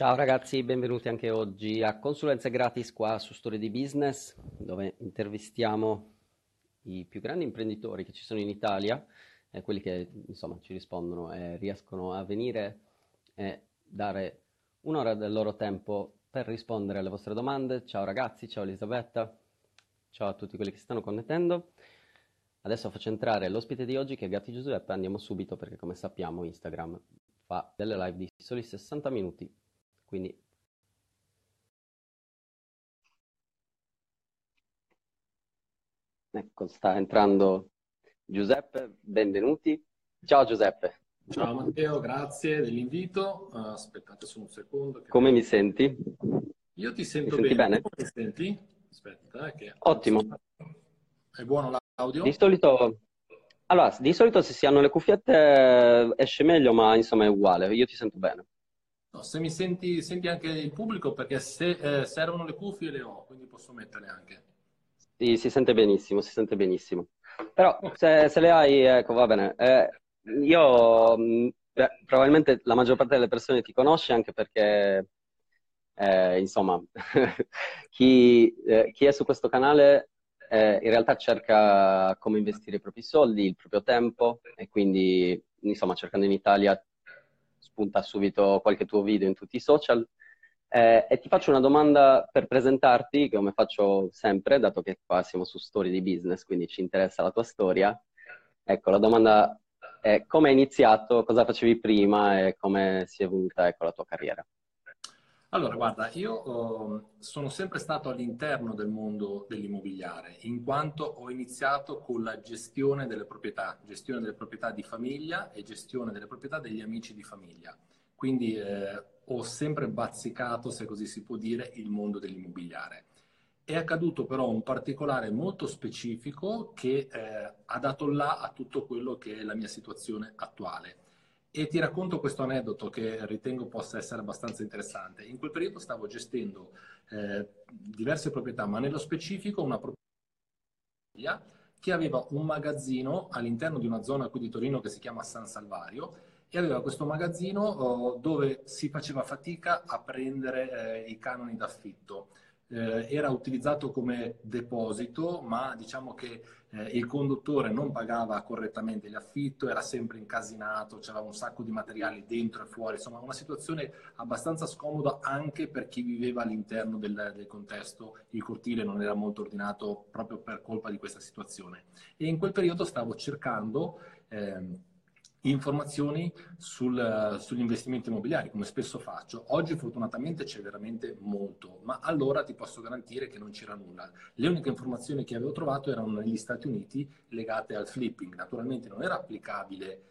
Ciao ragazzi, benvenuti anche oggi a Consulenze Gratis qua su Storie di Business, dove intervistiamo i più grandi imprenditori che ci sono in Italia, quelli che insomma ci rispondono e riescono a venire e dare un'ora del loro tempo per rispondere alle vostre domande. Ciao ragazzi, ciao Elisabetta, ciao a tutti quelli che si stanno connettendo. Adesso faccio entrare l'ospite di oggi che è Gatti Giuseppe, andiamo subito perché come sappiamo Instagram fa delle live di soli 60 minuti. Quindi ecco, sta entrando Giuseppe, benvenuti. Ciao Giuseppe. Ciao Matteo, grazie dell'invito. Aspettate solo un secondo. Come mi senti? Io ti sento bene. Come mi senti? Aspetta, che... Ottimo. È buono l'audio? Di solito se si hanno le cuffiette esce meglio, ma insomma è uguale, io ti sento bene. No, se mi senti anche il pubblico, perché se servono le cuffie le ho, quindi posso metterle anche. Sì, si sente benissimo. Però se le hai, ecco, va bene. Probabilmente la maggior parte delle persone ti conosce anche perché, insomma, chi è su questo canale in realtà cerca come investire i propri soldi, il proprio tempo e quindi, insomma, cercando in Italia... spunta subito qualche tuo video in tutti i social e ti faccio una domanda per presentarti, come faccio sempre, dato che qua siamo su Storie di Business, quindi ci interessa la tua storia. Ecco, la domanda è: come hai iniziato, cosa facevi prima e come si è evoluta, ecco, la tua carriera? Allora, guarda, io sono sempre stato all'interno del mondo dell'immobiliare, in quanto ho iniziato con la gestione delle proprietà di famiglia e gestione delle proprietà degli amici di famiglia. Quindi ho sempre bazzicato, se così si può dire, il mondo dell'immobiliare. È accaduto però un particolare molto specifico che ha dato là a tutto quello che è la mia situazione attuale. E ti racconto questo aneddoto che ritengo possa essere abbastanza interessante. In quel periodo stavo gestendo diverse proprietà, ma nello specifico una proprietà che aveva un magazzino all'interno di una zona qui di Torino che si chiama San Salvario, e aveva questo magazzino dove si faceva fatica a prendere i canoni d'affitto. Era utilizzato come deposito, ma diciamo che il conduttore non pagava correttamente l'affitto, era sempre incasinato, c'era un sacco di materiali dentro e fuori, insomma una situazione abbastanza scomoda anche per chi viveva all'interno del contesto. Il cortile non era molto ordinato proprio per colpa di questa situazione, e in quel periodo stavo cercando informazioni sugli investimenti immobiliari, come spesso faccio. Oggi fortunatamente c'è veramente molto, ma allora ti posso garantire che non c'era nulla. Le uniche informazioni che avevo trovato erano negli Stati Uniti, legate al flipping. Naturalmente non era applicabile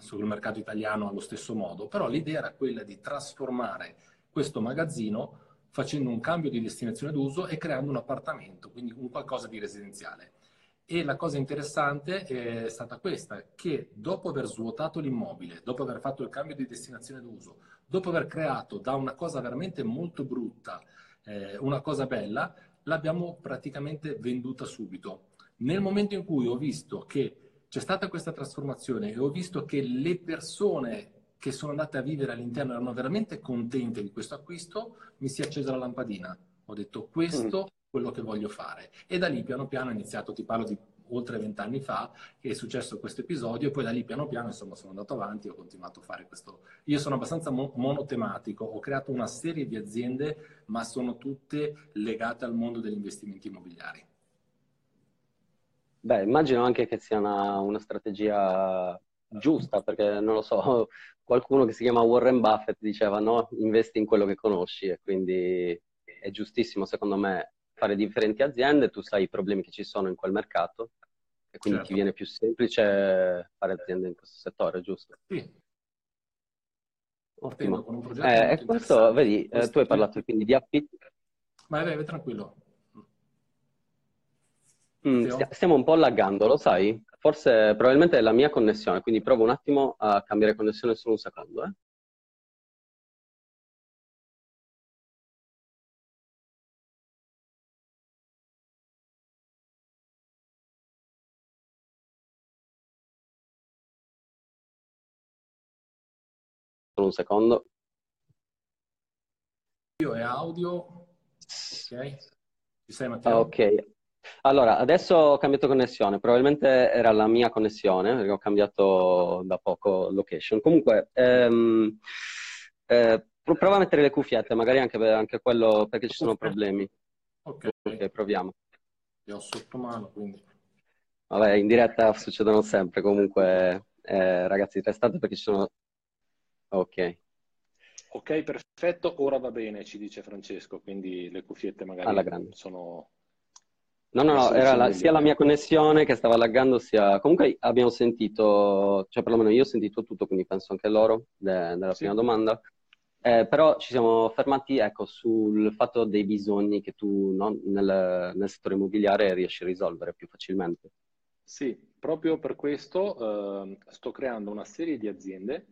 sul mercato italiano allo stesso modo, però l'idea era quella di trasformare questo magazzino facendo un cambio di destinazione d'uso e creando un appartamento, quindi un qualcosa di residenziale. E la cosa interessante è stata questa, che dopo aver svuotato l'immobile, dopo aver fatto il cambio di destinazione d'uso, dopo aver creato da una cosa veramente molto brutta una cosa bella, l'abbiamo praticamente venduta subito. Nel momento in cui ho visto che c'è stata questa trasformazione e ho visto che le persone che sono andate a vivere all'interno erano veramente contente di questo acquisto, mi si è accesa la lampadina. Ho detto: questo... quello che voglio fare. E da lì piano piano è iniziato, ti parlo di oltre 20 anni fa, che è successo questo episodio, e poi da lì piano piano insomma sono andato avanti e ho continuato a fare questo. Io sono abbastanza monotematico, ho creato una serie di aziende, ma sono tutte legate al mondo degli investimenti immobiliari. Beh, immagino anche che sia una strategia giusta, perché non lo so, qualcuno che si chiama Warren Buffett diceva: no, investi in quello che conosci, e quindi è giustissimo secondo me fare differenti aziende. Tu sai i problemi che ci sono in quel mercato e quindi certo, ti viene più semplice fare aziende in questo settore, giusto? Sì. Ottimo. Con un progetto e questo, vedi, tu hai parlato quindi di affitto. Ma vai, tranquillo. Stiamo un po' laggando, lo sai? Forse, probabilmente è la mia connessione, quindi provo un attimo a cambiare connessione solo un secondo, un secondo. e audio, ok? Ci sei, Matteo? Ok, allora adesso ho cambiato connessione, probabilmente era la mia connessione, perché ho cambiato da poco location. Comunque, prova a mettere le cuffiette, magari anche quello, perché ci sono problemi. Ok, okay, proviamo. Le ho sotto mano, quindi. Vabbè, in diretta succedono sempre, comunque, ragazzi, restate perché ci sono... Ok. Ok, perfetto, ora va bene, ci dice Francesco, quindi le cuffiette magari sono... No, no, no, era sia la mia connessione che stava laggando, sia... Comunque abbiamo sentito, cioè perlomeno io ho sentito tutto, quindi penso anche loro, nella prima domanda. Però ci siamo fermati, ecco, sul fatto dei bisogni che tu nel settore immobiliare riesci a risolvere più facilmente. Sì, proprio per questo sto creando una serie di aziende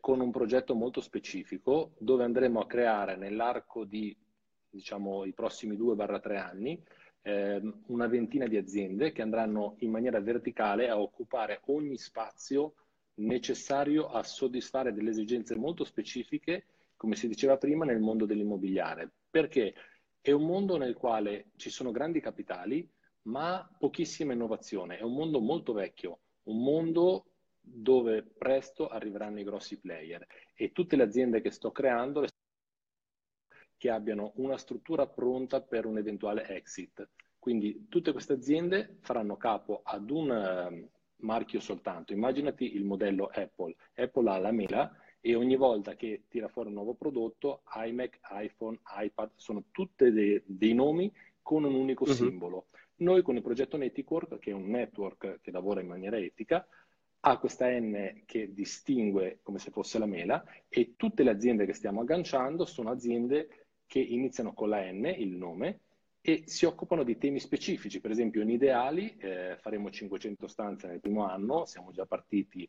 con un progetto molto specifico, dove andremo a creare nell'arco di, diciamo, i prossimi 2-3 anni una ventina di aziende che andranno in maniera verticale a occupare ogni spazio necessario a soddisfare delle esigenze molto specifiche, come si diceva prima, nel mondo dell'immobiliare, perché è un mondo nel quale ci sono grandi capitali ma pochissima innovazione, è un mondo molto vecchio, un mondo dove presto arriveranno i grossi player, e tutte le aziende che sto creando che abbiano una struttura pronta per un eventuale exit. Quindi tutte queste aziende faranno capo ad un marchio soltanto. Immaginati il modello Apple. Apple ha la mela e ogni volta che tira fuori un nuovo prodotto, iMac, iPhone, iPad, sono tutti dei nomi con un unico simbolo. Noi con il progetto Network, che è un network che lavora in maniera etica, ha questa N che distingue come se fosse la mela, e tutte le aziende che stiamo agganciando sono aziende che iniziano con la N, il nome, e si occupano di temi specifici. Per esempio in Nideali faremo 500 stanze nel primo anno, siamo già partiti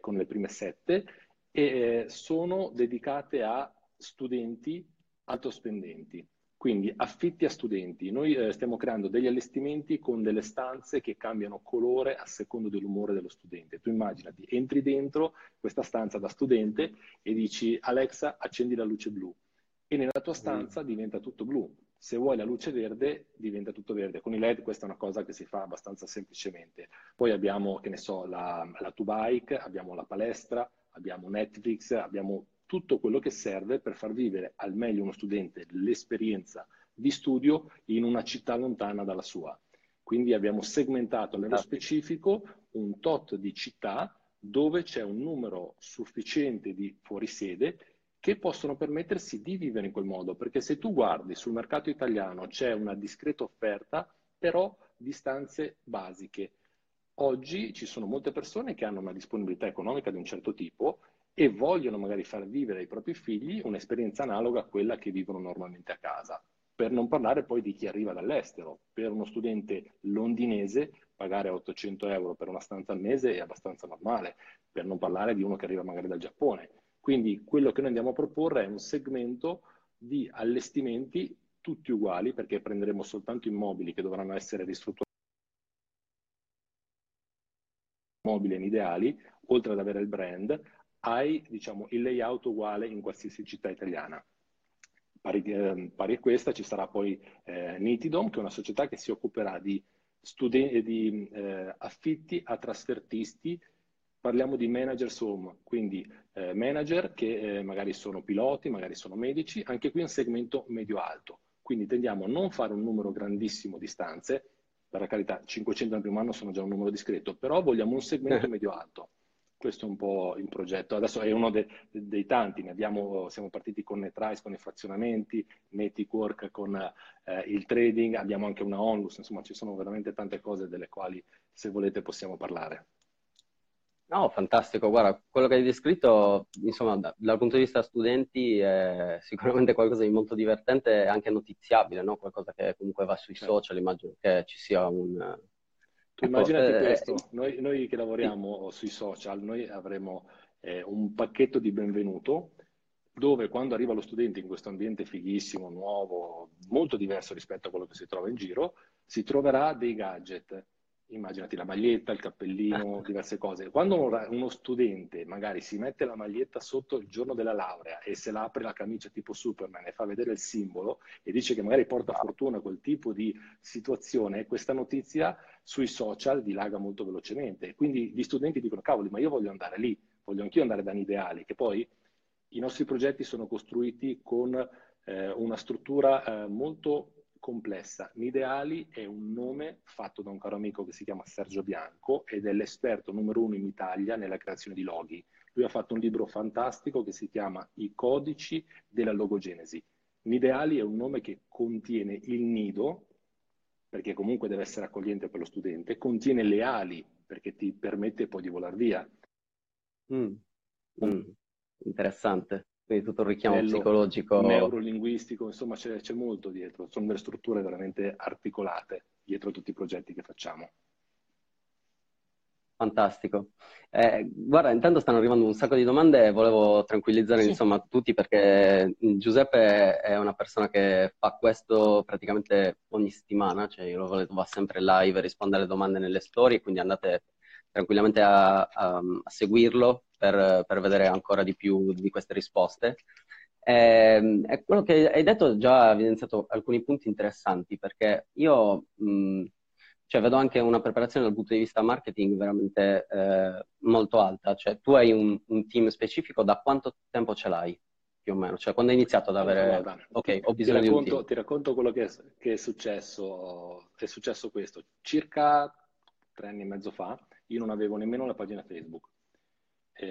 con le prime 7, e sono dedicate a studenti altospendenti, quindi affitti a studenti. Noi stiamo creando degli allestimenti con delle stanze che cambiano colore a secondo dell'umore dello studente. Tu immaginati, entri dentro questa stanza da studente e dici Alexa accendi la luce blu, e nella tua stanza diventa tutto blu. Se vuoi la luce verde, diventa tutto verde. Con i LED questa è una cosa che si fa abbastanza semplicemente. Poi abbiamo, che ne so, la T-Bike, abbiamo la palestra, abbiamo Netflix, abbiamo tutto quello che serve per far vivere al meglio uno studente l'esperienza di studio in una città lontana dalla sua. Quindi abbiamo segmentato nello specifico un tot di città dove c'è un numero sufficiente di fuorisede che possono permettersi di vivere in quel modo, perché se tu guardi sul mercato italiano c'è una discreta offerta, però di stanze basiche. Oggi ci sono molte persone che hanno una disponibilità economica di un certo tipo e vogliono magari far vivere ai propri figli un'esperienza analoga a quella che vivono normalmente a casa. Per non parlare poi di chi arriva dall'estero. Per uno studente londinese pagare 800 euro per una stanza al mese è abbastanza normale, per non parlare di uno che arriva magari dal Giappone. Quindi quello che noi andiamo a proporre è un segmento di allestimenti tutti uguali, perché prenderemo soltanto immobili che dovranno essere ristrutturati in Ideali, oltre ad avere il brand, hai, diciamo, il layout uguale in qualsiasi città italiana. Pari a questa ci sarà poi Nitidom, che è una società che si occuperà di affitti a trasfertisti. Parliamo di manager's home, quindi manager che magari sono piloti, magari sono medici, anche qui un segmento medio-alto. Quindi tendiamo a non fare un numero grandissimo di stanze, per la carità 500 nel primo anno sono già un numero discreto, però vogliamo un segmento medio-alto. Questo è un po' il progetto. Adesso è uno dei tanti, siamo partiti con Netrise, con i frazionamenti, Matic Work con il trading, abbiamo anche una onlus, insomma ci sono veramente tante cose delle quali, se volete, possiamo parlare. No, fantastico, guarda, quello che hai descritto, insomma, dal punto di vista studenti è sicuramente qualcosa di molto divertente e anche notiziabile, no? Qualcosa che comunque va sui social, immagino che ci sia un... Tu immaginati questo, noi che lavoriamo sui social, noi avremo un pacchetto di benvenuto dove quando arriva lo studente in questo ambiente fighissimo, nuovo, molto diverso rispetto a quello che si trova in giro, si troverà dei gadget. immaginati la maglietta, il cappellino, diverse cose. Quando uno studente magari si mette la maglietta sotto il giorno della laurea e se la apre la camicia tipo Superman e fa vedere il simbolo e dice che magari porta fortuna quel tipo di situazione, questa notizia sui social dilaga molto velocemente. Quindi gli studenti dicono, cavoli, ma io voglio andare lì, voglio anch'io andare da Nideali, che poi i nostri progetti sono costruiti con una struttura molto complessa. Nideali è un nome fatto da un caro amico che si chiama Sergio Bianco ed è l'esperto numero 1 in Italia nella creazione di loghi. Lui ha fatto un libro fantastico che si chiama I codici della logogenesi. Nideali è un nome che contiene il nido, perché comunque deve essere accogliente per lo studente, contiene le ali, perché ti permette poi di volar via. Interessante. Quindi tutto il richiamo psicologico, neurolinguistico, insomma c'è molto dietro, sono delle strutture veramente articolate dietro tutti i progetti che facciamo. Fantastico. Guarda, intanto stanno arrivando un sacco di domande e volevo tranquillizzare insomma tutti, perché Giuseppe è una persona che fa questo praticamente ogni settimana, cioè io lo volevo, va sempre live e risponde alle domande nelle storie, quindi andate tranquillamente a seguirlo per vedere ancora di più di queste risposte. E quello che hai detto già ha evidenziato alcuni punti interessanti, perché io cioè vedo anche una preparazione dal punto di vista marketing veramente molto alta. Cioè tu hai un team specifico, da quanto tempo ce l'hai più o meno? Cioè quando hai iniziato ad avere... Guarda, ok, ho bisogno di un team. Ti racconto quello che è successo. È successo questo. Circa 3 anni e mezzo fa io non avevo nemmeno la pagina Facebook.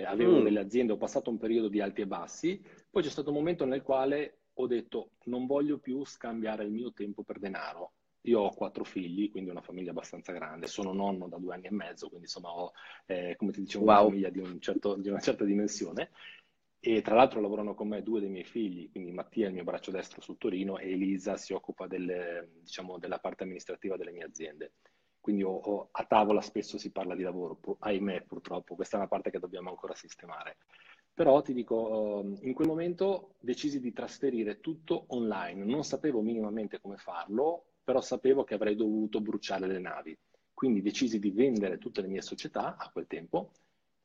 Avevo delle aziende, ho passato un periodo di alti e bassi, poi c'è stato un momento nel quale ho detto non voglio più scambiare il mio tempo per denaro. Io ho 4 figli, quindi una famiglia abbastanza grande, sono nonno da 2 anni e mezzo, quindi insomma ho, come ti dicevo, una famiglia di una certa dimensione, e tra l'altro lavorano con me 2 dei miei figli, quindi Mattia è il mio braccio destro su Torino e Elisa si occupa della parte amministrativa delle mie aziende. Quindi a tavola spesso si parla di lavoro, ahimè purtroppo, questa è una parte che dobbiamo ancora sistemare. Però ti dico, in quel momento decisi di trasferire tutto online, non sapevo minimamente come farlo, però sapevo che avrei dovuto bruciare le navi. Quindi decisi di vendere tutte le mie società a quel tempo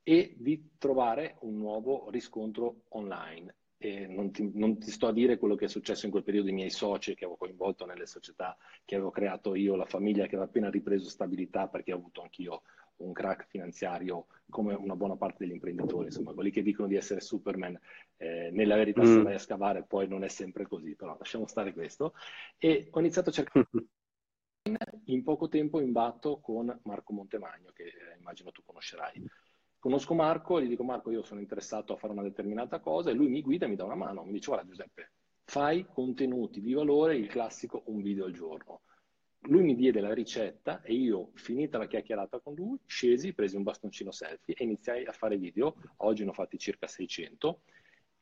e di trovare un nuovo riscontro online. E non ti sto a dire quello che è successo in quel periodo, i miei soci che avevo coinvolto nelle società che avevo creato io, la famiglia che aveva appena ripreso stabilità, perché ho avuto anch'io un crack finanziario come una buona parte degli imprenditori, insomma quelli che dicono di essere Superman, nella verità se vai a scavare poi non è sempre così, però lasciamo stare questo. E ho iniziato a cercare in poco tempo, imbatto con Marco Montemagno, che immagino tu conoscerai. Conosco Marco, gli dico Marco io sono interessato a fare una determinata cosa e lui mi guida e mi dà una mano, mi dice guarda Giuseppe, fai contenuti di valore, il classico 1 video al giorno. Lui mi diede la ricetta e io, finita la chiacchierata con lui, scesi, presi un bastoncino selfie e iniziai a fare video, oggi ne ho fatti circa 600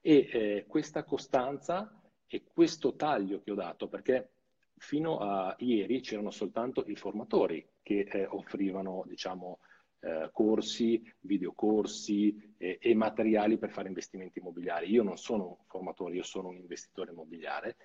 e questa costanza e questo taglio che ho dato, perché fino a ieri c'erano soltanto i formatori che offrivano, diciamo, corsi, videocorsi e materiali per fare investimenti immobiliari. Io non sono un formatore, io sono un investitore immobiliare.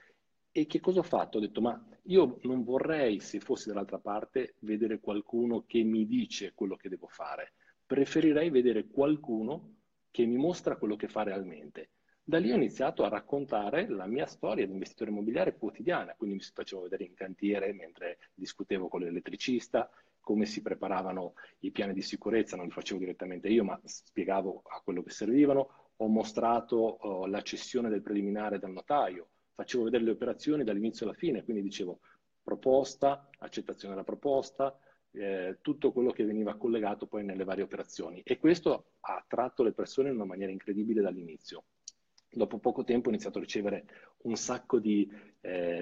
E che cosa ho fatto? Ho detto, ma io non vorrei, se fossi dall'altra parte, vedere qualcuno che mi dice quello che devo fare. Preferirei vedere qualcuno che mi mostra quello che fa realmente. Da lì ho iniziato a raccontare la mia storia di investitore immobiliare quotidiana, quindi mi facevo vedere in cantiere mentre discutevo con l'elettricista, come si preparavano i piani di sicurezza, non li facevo direttamente io, ma spiegavo a quello che servivano, ho mostrato la cessione del preliminare dal notaio, facevo vedere le operazioni dall'inizio alla fine, quindi dicevo proposta, accettazione della proposta, tutto quello che veniva collegato poi nelle varie operazioni. E questo ha attratto le persone in una maniera incredibile dall'inizio. Dopo poco tempo ho iniziato a ricevere un sacco di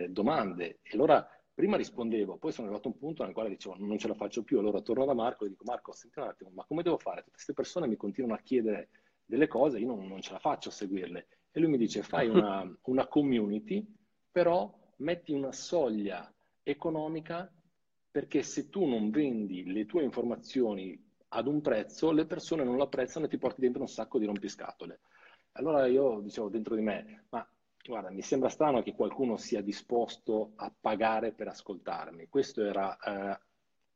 domande e allora prima rispondevo, poi sono arrivato a un punto nel quale dicevo non ce la faccio più, allora torno da Marco e dico Marco senti un attimo, ma come devo fare? Tutte queste persone mi continuano a chiedere delle cose, io non ce la faccio a seguirle. E lui mi dice fai una community, però metti una soglia economica, perché se tu non vendi le tue informazioni ad un prezzo, le persone non la apprezzano e ti porti dentro un sacco di rompiscatole. Allora io dicevo dentro di me, ma guarda, mi sembra strano che qualcuno sia disposto a pagare per ascoltarmi. Questo era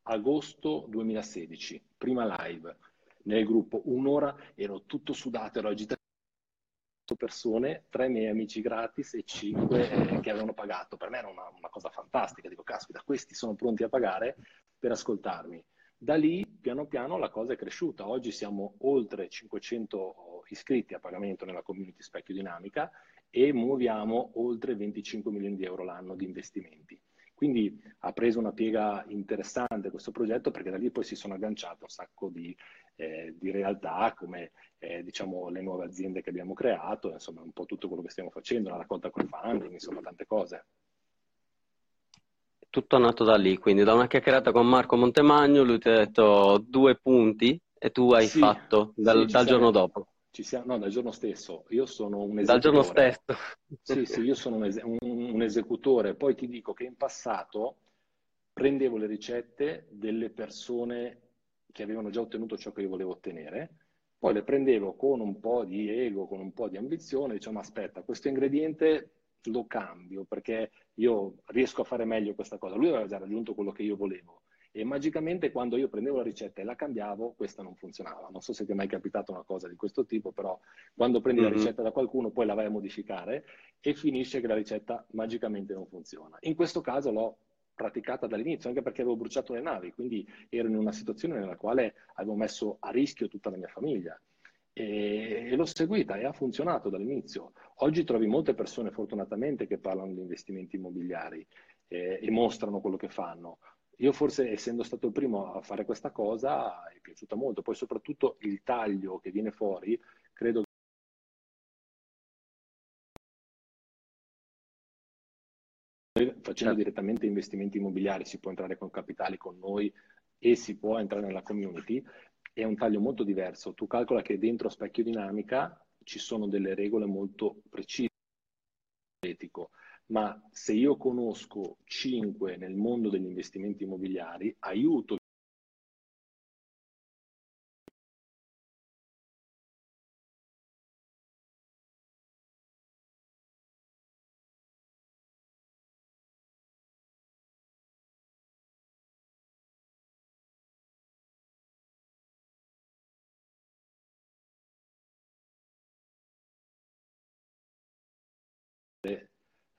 agosto 2016, prima live, nel gruppo un'ora, ero tutto sudato, ero agitato, persone, 3 miei amici gratis e 5 che avevano pagato. Per me era una cosa fantastica, dico caspita, questi sono pronti a pagare per ascoltarmi. Da lì piano piano la cosa è cresciuta, oggi siamo oltre 500 iscritti a pagamento nella community Specchio Dinamica e muoviamo oltre 25 milioni di euro l'anno di investimenti. Quindi ha preso una piega interessante questo progetto, perché da lì poi si sono agganciate un sacco di realtà, come diciamo le nuove aziende che abbiamo creato, insomma un po' tutto quello che stiamo facendo, la raccolta crowdfunding, insomma tante cose. Tutto è nato da lì, quindi da una chiacchierata con Marco Montemagno, lui ti ha detto 2 punti e tu hai fatto dal giorno dopo. Ci siamo, no, dal giorno stesso. Io sono un esecutore. Dal giorno stesso. Sì, sì, io sono un esecutore. Poi ti dico che in passato prendevo le ricette delle persone che avevano già ottenuto ciò che io volevo ottenere, poi le prendevo con un po' di ego, con un po' di ambizione, dicevo ma aspetta, questo ingrediente lo cambio perché io riesco a fare meglio questa cosa. Lui aveva già raggiunto quello che io volevo. E magicamente quando io prendevo la ricetta e la cambiavo, questa non funzionava. Non so se ti è mai capitato una cosa di questo tipo, però quando prendi la ricetta da qualcuno poi la vai a modificare e finisce che la ricetta magicamente non funziona. In questo caso l'ho praticata dall'inizio, anche perché avevo bruciato le navi, quindi ero in una situazione nella quale avevo messo a rischio tutta la mia famiglia. E l'ho seguita e ha funzionato dall'inizio. Oggi trovi molte persone, fortunatamente, che parlano di investimenti immobiliari e mostrano quello che fanno. Io forse, essendo stato il primo a fare questa cosa, è piaciuta molto. Poi soprattutto il taglio che viene fuori, credo che facendo direttamente investimenti immobiliari si può entrare con capitali con noi e si può entrare nella community. È un taglio molto diverso. Tu calcola che dentro Specchio Dinamica ci sono delle regole molto precise. Ma se io conosco 5 nel mondo degli investimenti immobiliari, aiuto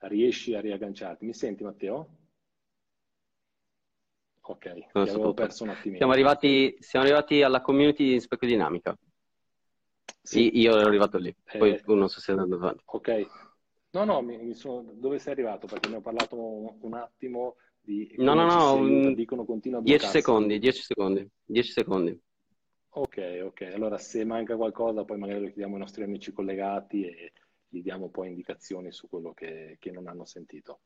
riesci a riagganciarti. Mi senti, Matteo? Ok, avevo perso un attimino. Siamo arrivati alla community Specchio Dinamica. Sì, io ero arrivato lì. Poi tu non so se sei andato avanti. Ok. No, no, dove sei arrivato? Perché ne ho parlato un attimo di... No, dicono continua a bloccarsi. 10 secondi. Ok. Allora, se manca qualcosa, poi magari lo chiediamo ai nostri amici collegati e gli diamo poi indicazioni su quello che non hanno sentito.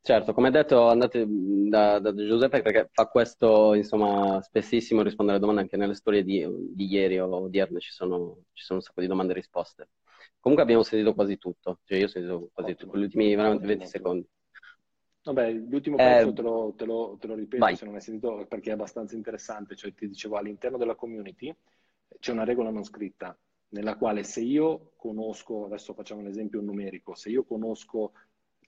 Certo, come detto andate da Giuseppe, perché fa questo, insomma, spessissimo, risponde alle domande. Anche nelle storie di ieri o odierne ci sono un sacco di domande e risposte. Comunque abbiamo sentito quasi tutto, cioè io ho sentito quasi tutto, gli ultimi veramente 20 secondi. Vabbè, l'ultimo pezzo te lo ripeto, vai. Se non hai sentito, perché è abbastanza interessante, cioè ti dicevo, all'interno della community c'è una regola non scritta, nella quale se io conosco, adesso facciamo un esempio numerico, se io conosco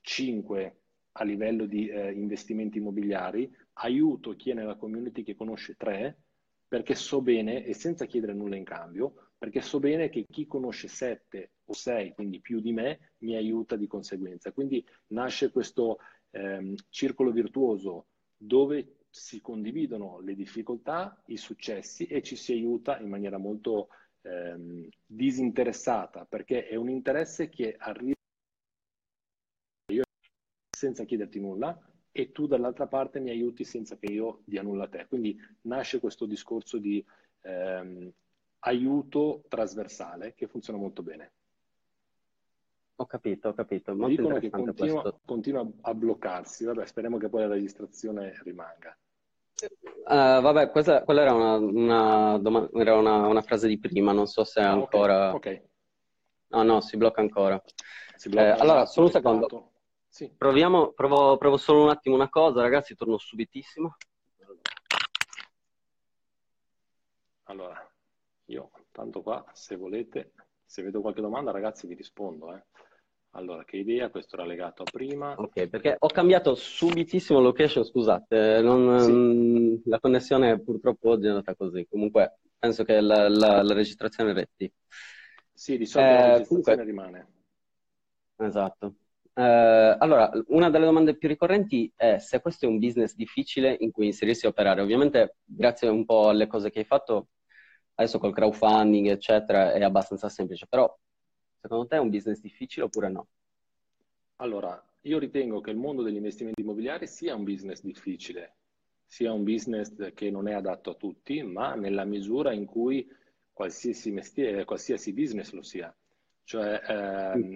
5 a livello di investimenti immobiliari, aiuto chi è nella community che conosce 3, perché so bene, e senza chiedere nulla in cambio, perché so bene che chi conosce 7 o 6, quindi più di me, mi aiuta di conseguenza. Quindi nasce questo circolo virtuoso dove si condividono le difficoltà, i successi e ci si aiuta in maniera molto disinteressata, perché è un interesse che arriva io senza chiederti nulla e tu dall'altra parte mi aiuti senza che io dia nulla a te. Quindi nasce questo discorso di aiuto trasversale che funziona molto bene. Ho capito. Molto dicono che continua a bloccarsi. Vabbè, speriamo che poi la registrazione rimanga. Vabbè, quella era una frase di prima, non so se ancora... Okay. Ah, no, si blocca ancora. Allora, solo un secondo. Sì. Provo solo un attimo una cosa, ragazzi, torno subitissimo. Allora, io tanto qua, se volete, se vedo qualche domanda, ragazzi, vi rispondo. Allora, che idea? Questo era legato a prima. Ok, perché ho cambiato subitissimo location, scusate, sì. La connessione purtroppo oggi è andata così. Comunque penso che la registrazione resti. Sì, di solito la registrazione comunque rimane. Esatto. Allora, una delle domande più ricorrenti è se questo è un business difficile in cui inserirsi e operare. Ovviamente, grazie un po' alle cose che hai fatto, adesso col crowdfunding, eccetera, è abbastanza semplice, però... Secondo te è un business difficile oppure no? Allora, io ritengo che il mondo degli investimenti immobiliari sia un business difficile, sia un business che non è adatto a tutti, ma nella misura in cui qualsiasi mestiere, qualsiasi business lo sia. Cioè,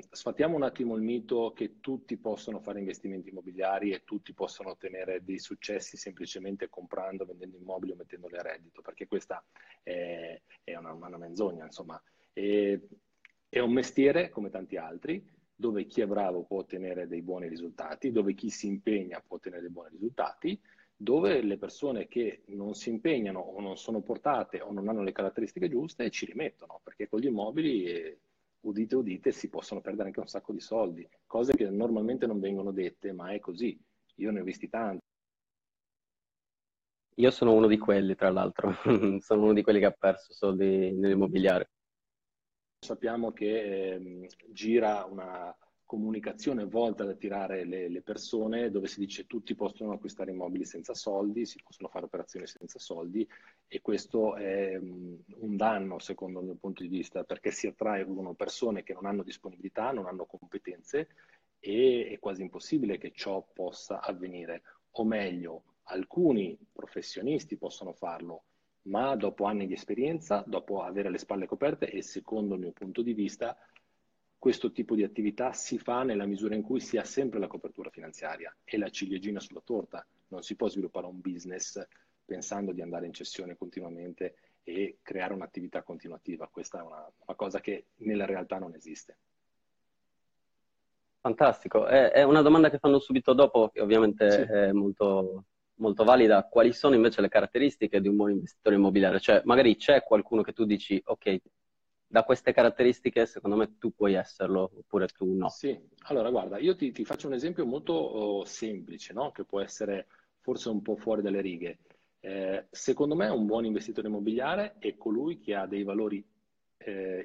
sfattiamo un attimo il mito che tutti possono fare investimenti immobiliari e tutti possono ottenere dei successi semplicemente comprando, vendendo immobili o mettendoli a reddito, perché questa è una menzogna, insomma. È un mestiere, come tanti altri, dove chi è bravo può ottenere dei buoni risultati, dove chi si impegna può ottenere dei buoni risultati, dove le persone che non si impegnano o non sono portate o non hanno le caratteristiche giuste ci rimettono, perché con gli immobili, udite udite, si possono perdere anche un sacco di soldi, cose che normalmente non vengono dette, ma è così. Io ne ho visti tanti. Io sono uno di quelli, tra l'altro. Sono uno di quelli che ha perso soldi nell'immobiliare. Sappiamo che gira una comunicazione volta ad attirare le persone, dove si dice tutti possono acquistare immobili senza soldi, si possono fare operazioni senza soldi, e questo è un danno secondo il mio punto di vista, perché si attraggono persone che non hanno disponibilità, non hanno competenze, e è quasi impossibile che ciò possa avvenire. O meglio, alcuni professionisti possono farlo, ma dopo anni di esperienza, dopo avere le spalle coperte, e secondo il mio punto di vista questo tipo di attività si fa nella misura in cui si ha sempre la copertura finanziaria, è la ciliegina sulla torta. Non si può sviluppare un business pensando di andare in cessione continuamente e creare un'attività continuativa. Questa è una cosa che nella realtà non esiste. Fantastico. È una domanda che fanno subito dopo, che ovviamente sì, è molto valida. Quali sono invece le caratteristiche di un buon investitore immobiliare? Cioè, magari c'è qualcuno che tu dici, ok, da queste caratteristiche secondo me tu puoi esserlo, oppure tu no. Sì, allora guarda, io ti faccio un esempio molto semplice, no? Che può essere forse un po' fuori dalle righe. Secondo me un buon investitore immobiliare è colui che ha dei valori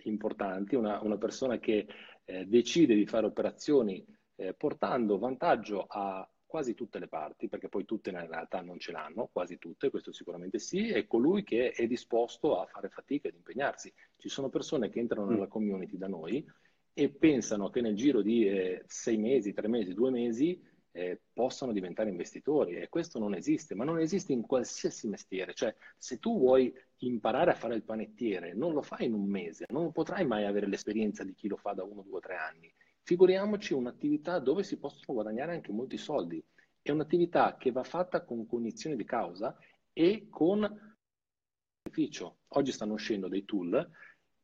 importanti, una persona che decide di fare operazioni portando vantaggio a quasi tutte le parti, perché poi tutte in realtà non ce l'hanno, quasi tutte, questo sicuramente sì, è colui che è disposto a fare fatica ed impegnarsi. Ci sono persone che entrano nella community da noi e pensano che nel giro di 6 mesi, 3 mesi, 2 mesi possano diventare investitori, e questo non esiste, ma non esiste in qualsiasi mestiere. Cioè, se tu vuoi imparare a fare il panettiere, non lo fai in un mese, non potrai mai avere l'esperienza di chi lo fa da 1, 2, 3 anni. Figuriamoci un'attività dove si possono guadagnare anche molti soldi. È un'attività che va fatta con cognizione di causa e con sacrificio. Oggi stanno uscendo dei tool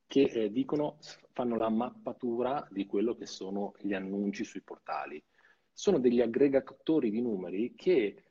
che fanno la mappatura di quello che sono gli annunci sui portali. Sono degli aggregatori di numeri che,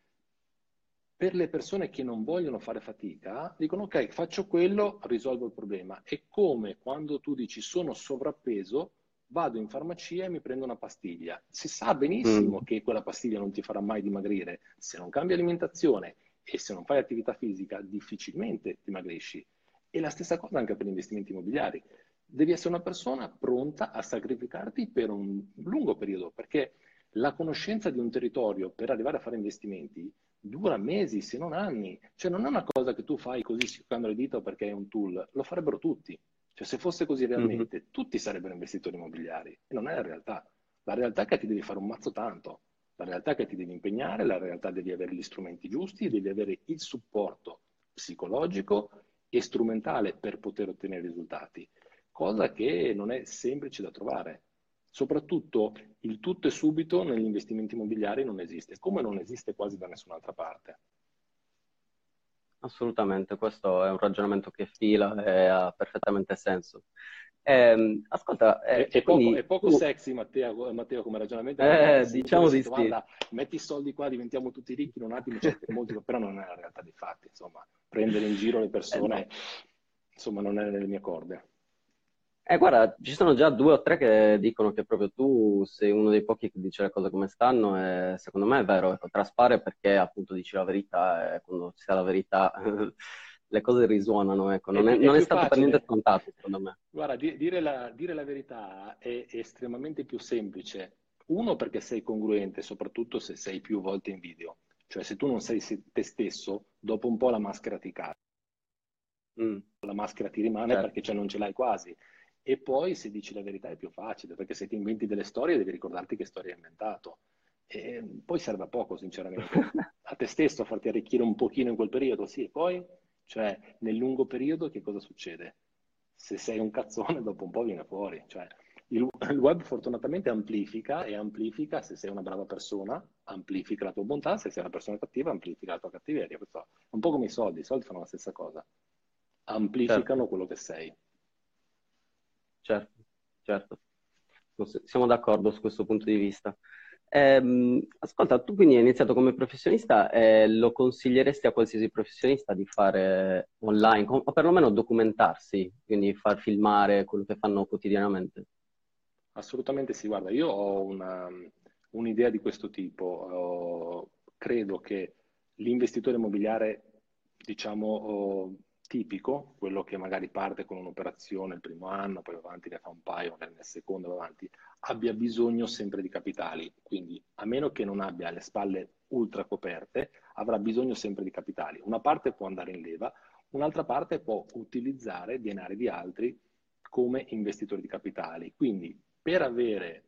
per le persone che non vogliono fare fatica, dicono ok, faccio quello, risolvo il problema. È come quando tu dici sono sovrappeso, vado in farmacia e mi prendo una pastiglia. Si sa benissimo che quella pastiglia non ti farà mai dimagrire. Se non cambi alimentazione e se non fai attività fisica, difficilmente dimagrisci. E la stessa cosa anche per gli investimenti immobiliari. Devi essere una persona pronta a sacrificarti per un lungo periodo, perché la conoscenza di un territorio per arrivare a fare investimenti dura mesi, se non anni. Cioè, non è una cosa che tu fai così schiacciando le dita perché è un tool. Lo farebbero tutti. Cioè, se fosse così realmente, tutti sarebbero investitori immobiliari. E non è la realtà. La realtà è che ti devi fare un mazzo tanto. La realtà è che ti devi impegnare, la realtà devi avere gli strumenti giusti, devi avere il supporto psicologico e strumentale per poter ottenere risultati. Cosa che non è semplice da trovare. Soprattutto il tutto e subito negli investimenti immobiliari non esiste, come non esiste quasi da nessun'altra parte. Assolutamente, questo è un ragionamento che fila e ha perfettamente senso. Ascolta, quindi... è poco sexy, Matteo, come ragionamento. Diciamo di sì. Metti i soldi qua, diventiamo tutti ricchi in un attimo, però non è la realtà dei fatti. Insomma, prendere in giro le persone, no, insomma, non è nelle mie corde. Guarda, ci sono già 2 o 3 che dicono che proprio tu sei uno dei pochi che dice le cose come stanno, e secondo me è vero, ecco, traspare perché appunto dici la verità, e quando c'è la verità le cose risuonano, ecco. Non è stato facile. Per niente scontato, secondo me. Guarda, dire la verità è estremamente più semplice, uno perché sei congruente, soprattutto se sei più volte in video, cioè se tu non sei te stesso, dopo un po' la maschera ti cade, la maschera ti rimane, certo, perché cioè non ce l'hai quasi. E poi se dici la verità è più facile, perché se ti inventi delle storie devi ricordarti che storia hai inventato. E poi serve a poco, sinceramente. A te stesso, a farti arricchire un pochino in quel periodo, sì. E poi, cioè, nel lungo periodo che cosa succede? Se sei un cazzone, dopo un po' viene fuori. Cioè, il web fortunatamente amplifica, e amplifica se sei una brava persona, amplifica la tua bontà, se sei una persona cattiva, amplifica la tua cattiveria. Questo è un po' come i soldi fanno la stessa cosa. Amplificano, certo, quello che sei. Certo, certo. Siamo d'accordo su questo punto di vista. Ascolta, tu quindi hai iniziato come professionista, lo consiglieresti a qualsiasi professionista di fare online, o perlomeno documentarsi, quindi far filmare quello che fanno quotidianamente? Assolutamente sì, guarda, io ho un'idea di questo tipo. Credo che l'investitore immobiliare, diciamo... tipico, quello che magari parte con un'operazione il primo anno, poi avanti ne fa un paio, nel secondo avanti, abbia bisogno sempre di capitali, quindi a meno che non abbia le spalle ultra coperte, avrà bisogno sempre di capitali. Una parte può andare in leva, un'altra parte può utilizzare denari di altri come investitore di capitali. Quindi per avere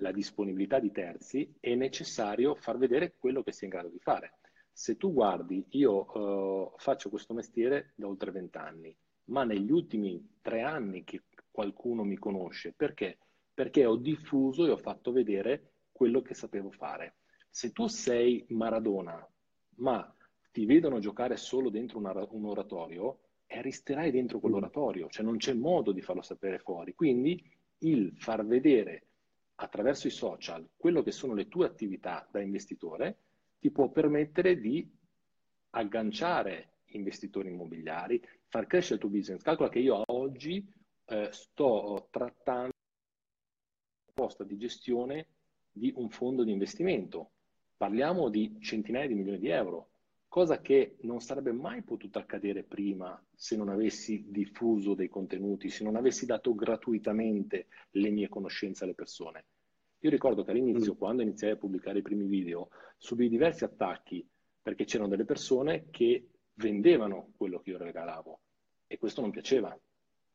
la disponibilità di terzi è necessario far vedere quello che si è in grado di fare. Se tu guardi, io faccio questo mestiere da oltre 20 anni, ma negli ultimi 3 anni che qualcuno mi conosce. Perché? Perché ho diffuso e ho fatto vedere quello che sapevo fare. Se tu sei Maradona, ma ti vedono giocare solo dentro un oratorio, resterai dentro quell'oratorio, cioè non c'è modo di farlo sapere fuori. Quindi il far vedere attraverso i social quello che sono le tue attività da investitore ti può permettere di agganciare investitori immobiliari, far crescere il tuo business. Calcola che io oggi sto trattando una proposta di gestione di un fondo di investimento. Parliamo di centinaia di milioni di euro, cosa che non sarebbe mai potuta accadere prima se non avessi diffuso dei contenuti, se non avessi dato gratuitamente le mie conoscenze alle persone. Io ricordo che all'inizio, quando iniziai a pubblicare i primi video, subì diversi attacchi perché c'erano delle persone che vendevano quello che io regalavo, e questo non piaceva,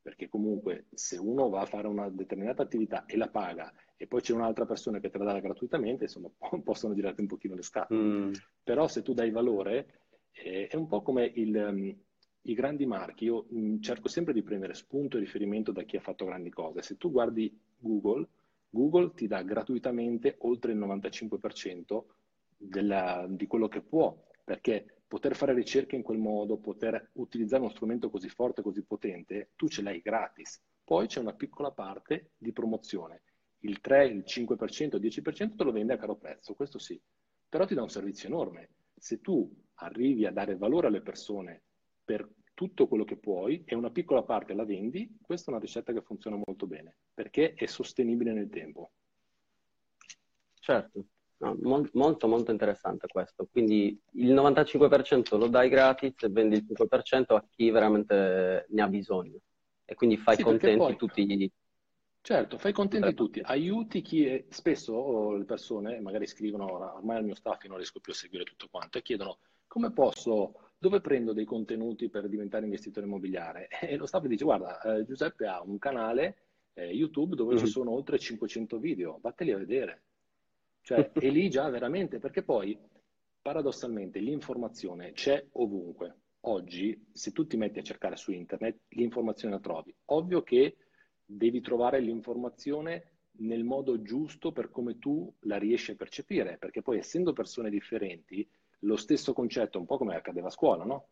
perché comunque se uno va a fare una determinata attività e la paga e poi c'è un'altra persona che te la dà gratuitamente, insomma possono girarti un pochino le scatole. Però se tu dai valore, è un po' come i grandi marchi. Io cerco sempre di prendere spunto e riferimento da chi ha fatto grandi cose. Se tu guardi Google ti dà gratuitamente oltre il 95% di quello che può, perché poter fare ricerche in quel modo, poter utilizzare uno strumento così forte, così potente, tu ce l'hai gratis. Poi c'è una piccola parte di promozione, il 3, il 5%, il 10% te lo vende a caro prezzo, questo sì, però ti dà un servizio enorme. Se tu arrivi a dare valore alle persone per tutto quello che puoi, e una piccola parte la vendi, questa è una ricetta che funziona molto bene, perché è sostenibile nel tempo. Certo, no, molto molto interessante questo. Quindi il 95% lo dai gratis e vendi il 5% a chi veramente ne ha bisogno. E quindi fai contenti tutti gli... Certo, fai contenti tutti, aiuti chi è... Spesso le persone magari scrivono, ormai al mio staff io non riesco più a seguire tutto quanto, e chiedono come posso... Dove prendo dei contenuti per diventare investitore immobiliare? E lo staff dice, guarda, Giuseppe ha un canale YouTube dove ci sono oltre 500 video, vatteli a vedere. Cioè, e lì già veramente, perché poi, paradossalmente, l'informazione c'è ovunque. Oggi, se tu ti metti a cercare su internet, l'informazione la trovi. Ovvio che devi trovare l'informazione nel modo giusto per come tu la riesci a percepire, perché poi, essendo persone differenti, lo stesso concetto, un po' come accadeva a scuola, no?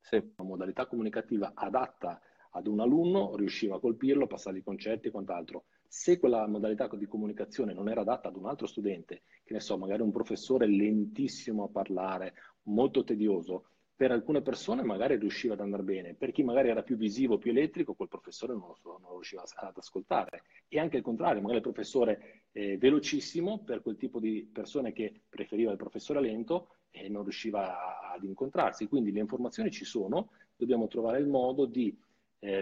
Sì. Una modalità comunicativa adatta ad un alunno riusciva a colpirlo, passare i concetti e quant'altro. Se quella modalità di comunicazione non era adatta ad un altro studente, che ne so, magari un professore lentissimo a parlare, molto tedioso, per alcune persone magari riusciva ad andare bene, per chi magari era più visivo, più elettrico, quel professore non riusciva ad ascoltare. E anche il contrario, magari il professore velocissimo, per quel tipo di persone che preferiva il professore lento, non riusciva ad incontrarsi. Quindi le informazioni ci sono, dobbiamo trovare il modo di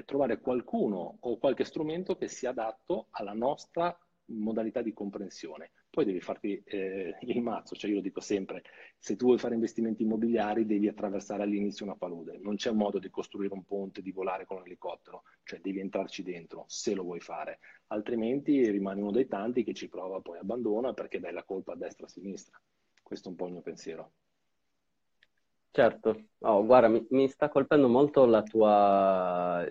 trovare qualcuno o qualche strumento che sia adatto alla nostra modalità di comprensione. Poi devi farti il mazzo, cioè io lo dico sempre, se tu vuoi fare investimenti immobiliari devi attraversare all'inizio una palude, non c'è modo di costruire un ponte, di volare con un elicottero, cioè devi entrarci dentro se lo vuoi fare, altrimenti rimani uno dei tanti che ci prova poi abbandona perché dai la colpa a destra a sinistra. Questo è un po' il mio pensiero. Certo, oh, guarda, mi sta colpendo molto la tua...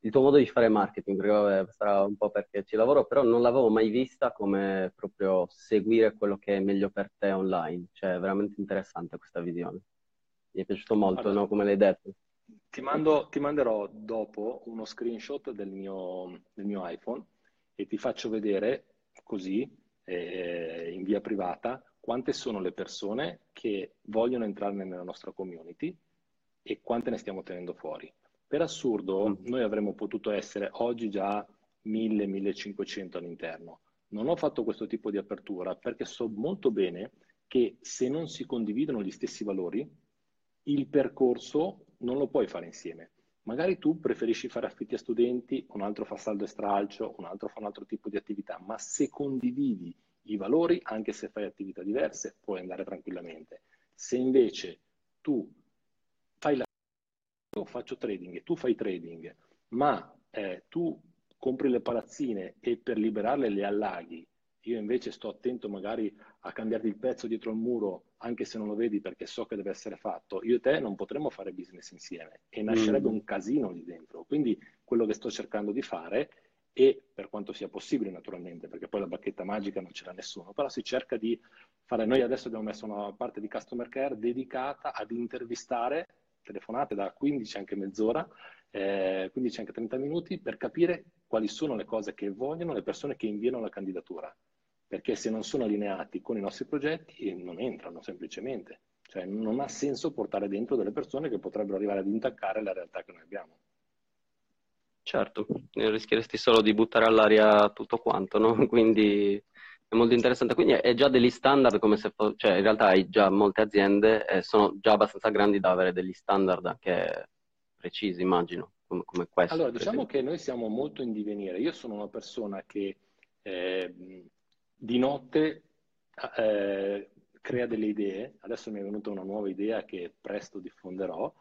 il tuo modo di fare marketing, perché vabbè, sarà un po' perché ci lavoro, però non l'avevo mai vista come proprio seguire quello che è meglio per te online. Cioè, è veramente interessante questa visione. Mi è piaciuto molto, allora, no? Come l'hai detto. Ti manderò dopo uno screenshot del mio iPhone e ti faccio vedere così, in via privata, quante sono le persone che vogliono entrare nella nostra community e quante ne stiamo tenendo fuori. Per assurdo, noi avremmo potuto essere oggi già 1000-1500 all'interno. Non ho fatto questo tipo di apertura perché so molto bene che se non si condividono gli stessi valori, il percorso non lo puoi fare insieme. Magari tu preferisci fare affitti a studenti, un altro fa saldo e stralcio, un altro fa un altro tipo di attività, ma se condividi i valori, anche se fai attività diverse, puoi andare tranquillamente. Se invece tu fai la faccio trading e tu fai trading, ma tu compri le palazzine e per liberarle le allaghi, io invece sto attento magari a cambiarti il pezzo dietro il muro anche se non lo vedi perché so che deve essere fatto, io e te non potremmo fare business insieme e nascerebbe un casino lì dentro. Quindi quello che sto cercando di fare, e per quanto sia possibile naturalmente, perché poi la bacchetta magica non ce l'ha nessuno, però si cerca di fare. Noi adesso abbiamo messo una parte di customer care dedicata ad intervistare, telefonate da 15 anche mezz'ora, 15 anche 30 minuti, per capire quali sono le cose che vogliono le persone che inviano la candidatura, perché se non sono allineati con i nostri progetti non entrano semplicemente, cioè non ha senso portare dentro delle persone che potrebbero arrivare ad intaccare la realtà che noi abbiamo. Certo, rischieresti solo di buttare all'aria tutto quanto, no? Quindi è molto interessante. Quindi è già degli standard, come se cioè in realtà hai già molte aziende sono già abbastanza grandi da avere degli standard anche precisi, immagino, come questo. Allora, diciamo che noi siamo molto in divenire. Io sono una persona che di notte crea delle idee. Adesso mi è venuta una nuova idea che presto diffonderò,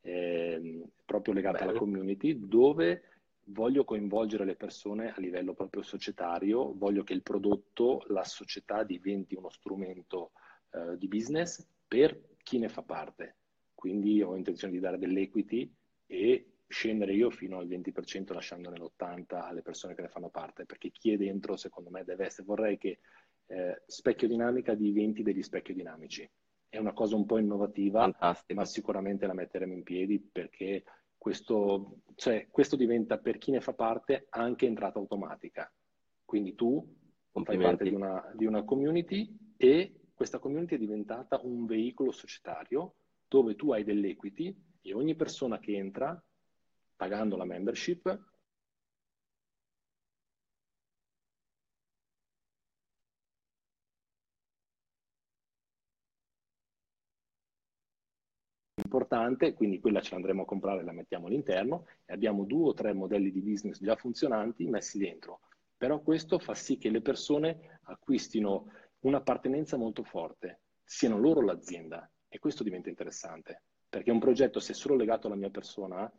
proprio legata alla community, dove voglio coinvolgere le persone a livello proprio societario, voglio che il prodotto, la società diventi uno strumento di business per chi ne fa parte. Quindi ho intenzione di dare dell'equity e scendere io fino al 20%, lasciandone l'80% alle persone che ne fanno parte, perché chi è dentro secondo me deve essere. Vorrei che Specchio Dinamica diventi degli specchi dinamici. È una cosa un po' innovativa. Fantastico. Ma sicuramente la metteremo in piedi, perché questo diventa, per chi ne fa parte, anche entrata automatica. Quindi tu fai parte di una community e questa community è diventata un veicolo societario dove tu hai dell'equity e ogni persona che entra, pagando la membership, importante, quindi quella ce l'andremo a comprare e la mettiamo all'interno, e abbiamo 2 o 3 modelli di business già funzionanti messi dentro. Però questo fa sì che le persone acquistino un'appartenenza molto forte, siano loro l'azienda, e questo diventa interessante, perché un progetto, se solo legato alla mia persona,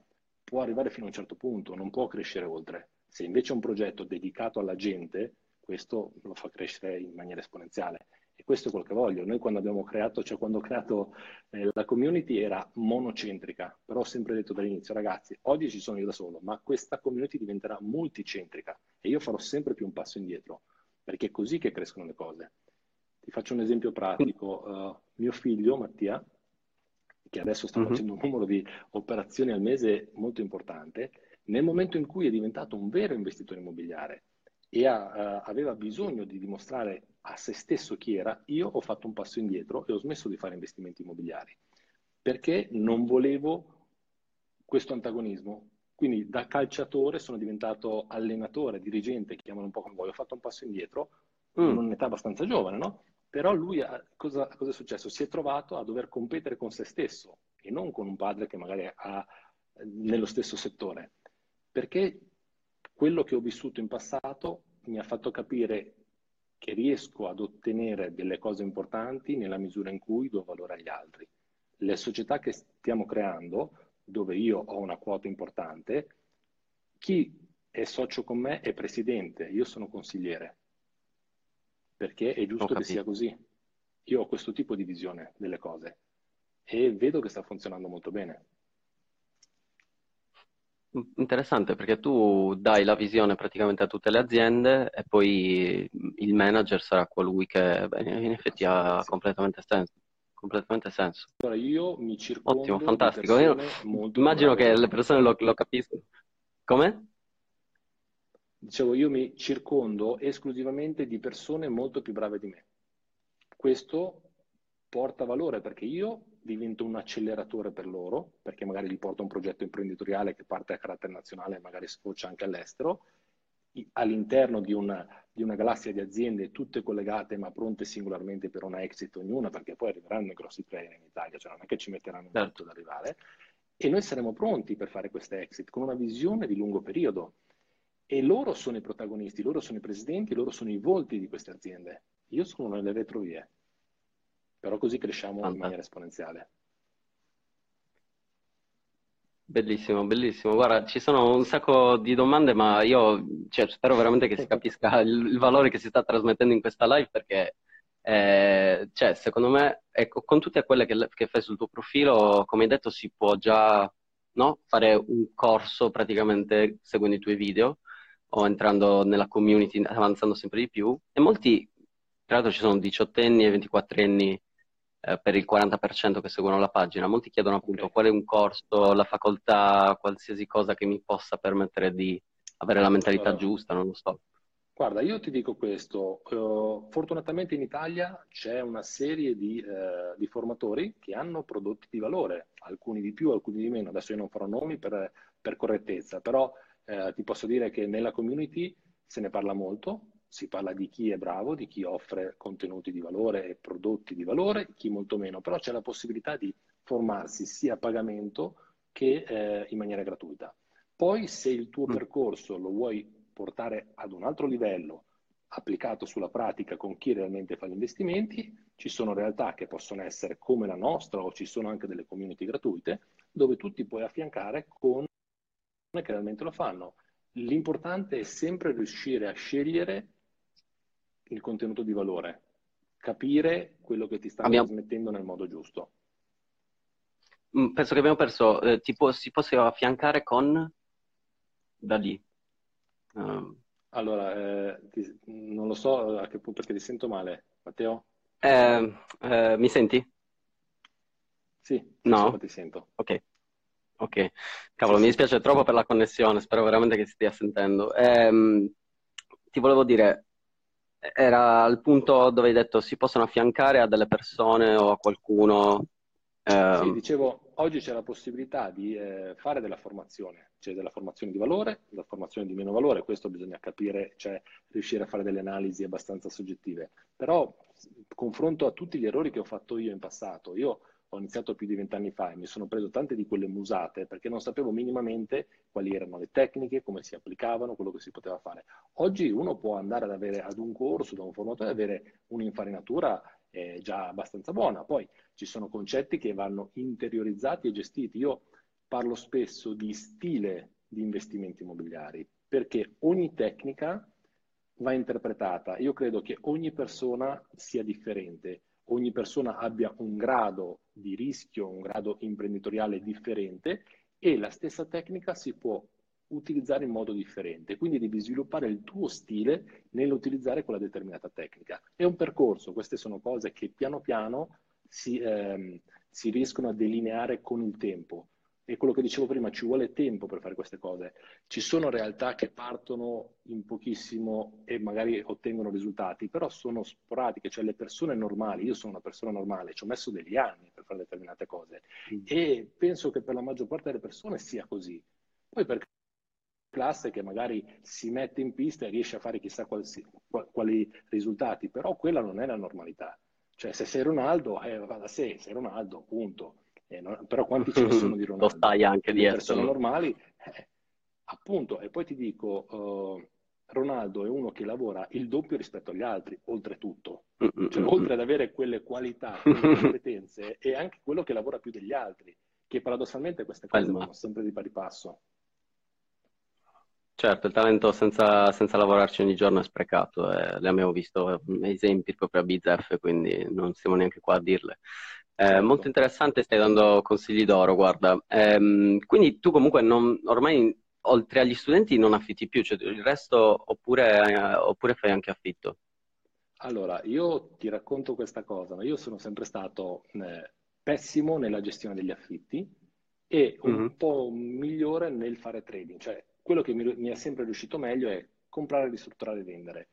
può arrivare fino a un certo punto, non può crescere oltre. Se invece un progetto dedicato alla gente, questo lo fa crescere in maniera esponenziale. E questo è quello che voglio. Noi quando abbiamo creato, cioè quando ho creato la community, era monocentrica, però ho sempre detto dall'inizio, ragazzi, oggi ci sono io da solo, ma questa community diventerà multicentrica e io farò sempre più un passo indietro, perché è così che crescono le cose. Ti faccio un esempio pratico. Mio figlio Mattia, che adesso sta facendo un numero di operazioni al mese molto importante, nel momento in cui è diventato un vero investitore immobiliare e aveva bisogno di dimostrare a se stesso chi era, io ho fatto un passo indietro e ho smesso di fare investimenti immobiliari. perché non volevo questo antagonismo. Quindi da calciatore sono diventato allenatore, dirigente, chiamalo un po' come vuoi, ho fatto un passo indietro, in un'età abbastanza giovane, no? Però lui, cosa è successo? Si è trovato a dover competere con se stesso e non con un padre che magari ha nello stesso settore, perché quello che ho vissuto in passato mi ha fatto capire che riesco ad ottenere delle cose importanti nella misura in cui do valore agli altri. Le società che stiamo creando, dove io ho una quota importante, chi è socio con me è presidente, io sono consigliere, perché è giusto che sia così. Io ho questo tipo di visione delle cose e vedo che sta funzionando molto bene. Interessante, perché tu dai la visione praticamente a tutte le aziende e poi il manager sarà colui che in effetti ha completamente senso. Completamente senso. Allora, io mi circondo. Ottimo, fantastico. Io immagino che le persone lo capiscono. Come? Dicevo, io mi circondo esclusivamente di persone molto più brave di me. Questo porta valore, perché io divento un acceleratore per loro, perché magari gli porto un progetto imprenditoriale che parte a carattere nazionale e magari sfocia anche all'estero, all'interno di una galassia di aziende tutte collegate ma pronte singolarmente per una exit ognuna, perché poi arriveranno i grossi player in Italia, cioè non è che ci metteranno un certo ad arrivare, e noi saremo pronti per fare queste exit con una visione di lungo periodo, e loro sono i protagonisti, loro sono i presidenti, loro sono i volti di queste aziende, io sono nelle retrovie, però così cresciamo in maniera esponenziale. Bellissimo, bellissimo. Guarda, ci sono un sacco di domande, ma io spero veramente che si capisca il valore che si sta trasmettendo in questa live, perché secondo me, ecco, con tutte quelle che fai sul tuo profilo, come hai detto, si può già, no, fare un corso praticamente seguendo i tuoi video o entrando nella community, avanzando sempre di più. E molti, tra l'altro ci sono 18enni e 24enni, per il 40% che seguono la pagina, molti chiedono appunto qual è un corso, la facoltà, qualsiasi cosa che mi possa permettere di avere la mentalità giusta, non lo so. Guarda, io ti dico questo, fortunatamente in Italia c'è una serie di formatori che hanno prodotti di valore, alcuni di più, alcuni di meno, adesso io non farò nomi per correttezza, però ti posso dire che nella community se ne parla molto. Si parla di chi è bravo, di chi offre contenuti di valore e prodotti di valore, chi molto meno, però c'è la possibilità di formarsi sia a pagamento che in maniera gratuita. Poi se il tuo percorso lo vuoi portare ad un altro livello, applicato sulla pratica con chi realmente fa gli investimenti, ci sono realtà che possono essere come la nostra o ci sono anche delle community gratuite dove tu ti puoi affiancare con persone che realmente lo fanno. L'importante è sempre riuscire a scegliere il contenuto di valore, capire quello che ti stanno trasmettendo nel modo giusto. Penso che abbiamo perso, si possono affiancare con da lì. Allora, non lo so a che punto, perché ti sento male, Matteo? Mi senti? Sì, no? Ti sento. Ok, cavolo, mi dispiace troppo per la connessione, spero veramente che si stia sentendo. Ti volevo dire, era il punto dove hai detto si possono affiancare a delle persone o a qualcuno? Sì, dicevo, oggi c'è la possibilità di fare della formazione, cioè della formazione di valore, della formazione di meno valore, questo bisogna capire, cioè riuscire a fare delle analisi abbastanza soggettive, però confronto a tutti gli errori che ho fatto io in passato, io ho iniziato più di 20 anni fa e mi sono preso tante di quelle musate perché non sapevo minimamente quali erano le tecniche, come si applicavano, quello che si poteva fare. Oggi uno può andare ad un corso, da un formatore, e avere un'infarinatura già abbastanza buona. Poi ci sono concetti che vanno interiorizzati e gestiti. Io parlo spesso di stile di investimenti immobiliari perché ogni tecnica va interpretata. Io credo che ogni persona sia differente. Ogni persona abbia un grado di rischio, un grado imprenditoriale differente e la stessa tecnica si può utilizzare in modo differente, quindi devi sviluppare il tuo stile nell'utilizzare quella determinata tecnica. È un percorso, queste sono cose che piano piano si riescono a delineare con il tempo. E quello che dicevo prima, ci vuole tempo per fare queste cose. Ci sono realtà che partono in pochissimo e magari ottengono risultati, però sono sporadiche, cioè le persone normali, io sono una persona normale, ci ho messo degli anni per fare determinate cose e penso che per la maggior parte delle persone sia così. Poi per classe che magari si mette in pista e riesce a fare chissà quali risultati, però quella non è la normalità. Cioè se sei Ronaldo, va da sé, sei Ronaldo, punto. No, però quanti ce ne sono di Ronaldo? Lo stai anche di persone normali, appunto. E poi ti dico, Ronaldo è uno che lavora il doppio rispetto agli altri, oltretutto, cioè, oltre ad avere quelle qualità, quelle competenze, è anche quello che lavora più degli altri, che paradossalmente queste cose vanno sempre di pari passo. Certo, il talento senza lavorarci ogni giorno è sprecato, le abbiamo visto esempi proprio a Bizef, quindi non siamo neanche qua a dirle. Molto interessante, stai dando consigli d'oro, guarda. Quindi tu comunque ormai oltre agli studenti non affitti più, cioè il resto oppure fai anche affitto? Allora, io ti racconto questa cosa, ma io sono sempre stato pessimo nella gestione degli affitti e un po' migliore nel fare trading, cioè quello che mi è sempre riuscito meglio è comprare, ristrutturare e vendere.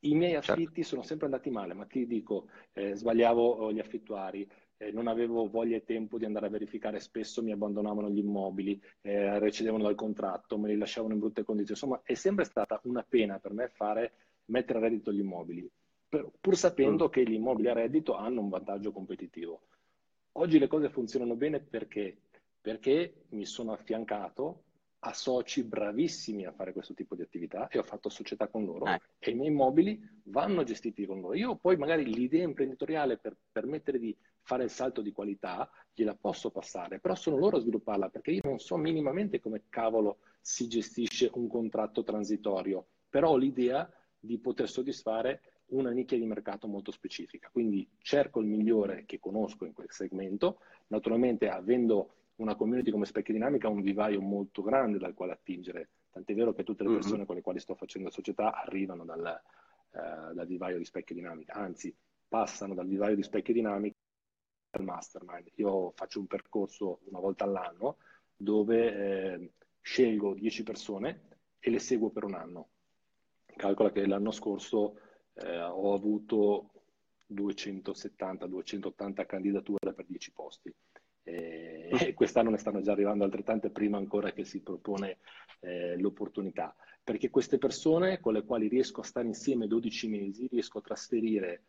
I miei affitti sono sempre andati male, ma ti dico, sbagliavo gli affittuari, non avevo voglia e tempo di andare a verificare, spesso mi abbandonavano gli immobili, recedevano dal contratto, me li lasciavano in brutte condizioni, insomma è sempre stata una pena per me mettere a reddito gli immobili, pur sapendo che gli immobili a reddito hanno un vantaggio competitivo. Oggi le cose funzionano bene perché mi sono affiancato a soci bravissimi a fare questo tipo di attività e ho fatto società con loro e i miei immobili vanno gestiti con loro. Io poi magari l'idea imprenditoriale per permettere di fare il salto di qualità gliela posso passare, però sono loro a svilupparla, perché io non so minimamente come cavolo si gestisce un contratto transitorio, però ho l'idea di poter soddisfare una nicchia di mercato molto specifica, quindi cerco il migliore che conosco in quel segmento, naturalmente avendo una community come Specchio Dinamica, un vivaio molto grande dal quale attingere, tant'è vero che tutte le persone con le quali sto facendo società arrivano dal vivaio di Specchio Dinamica, anzi passano dal vivaio di Specchio Dinamica al mastermind. Io faccio un percorso una volta all'anno dove scelgo 10 persone e le seguo per un anno. Calcola che l'anno scorso ho avuto 270-280 candidature per 10 posti. E quest'anno ne stanno già arrivando altrettante prima ancora che si propone l'opportunità, perché queste persone con le quali riesco a stare insieme 12 mesi riesco a trasferire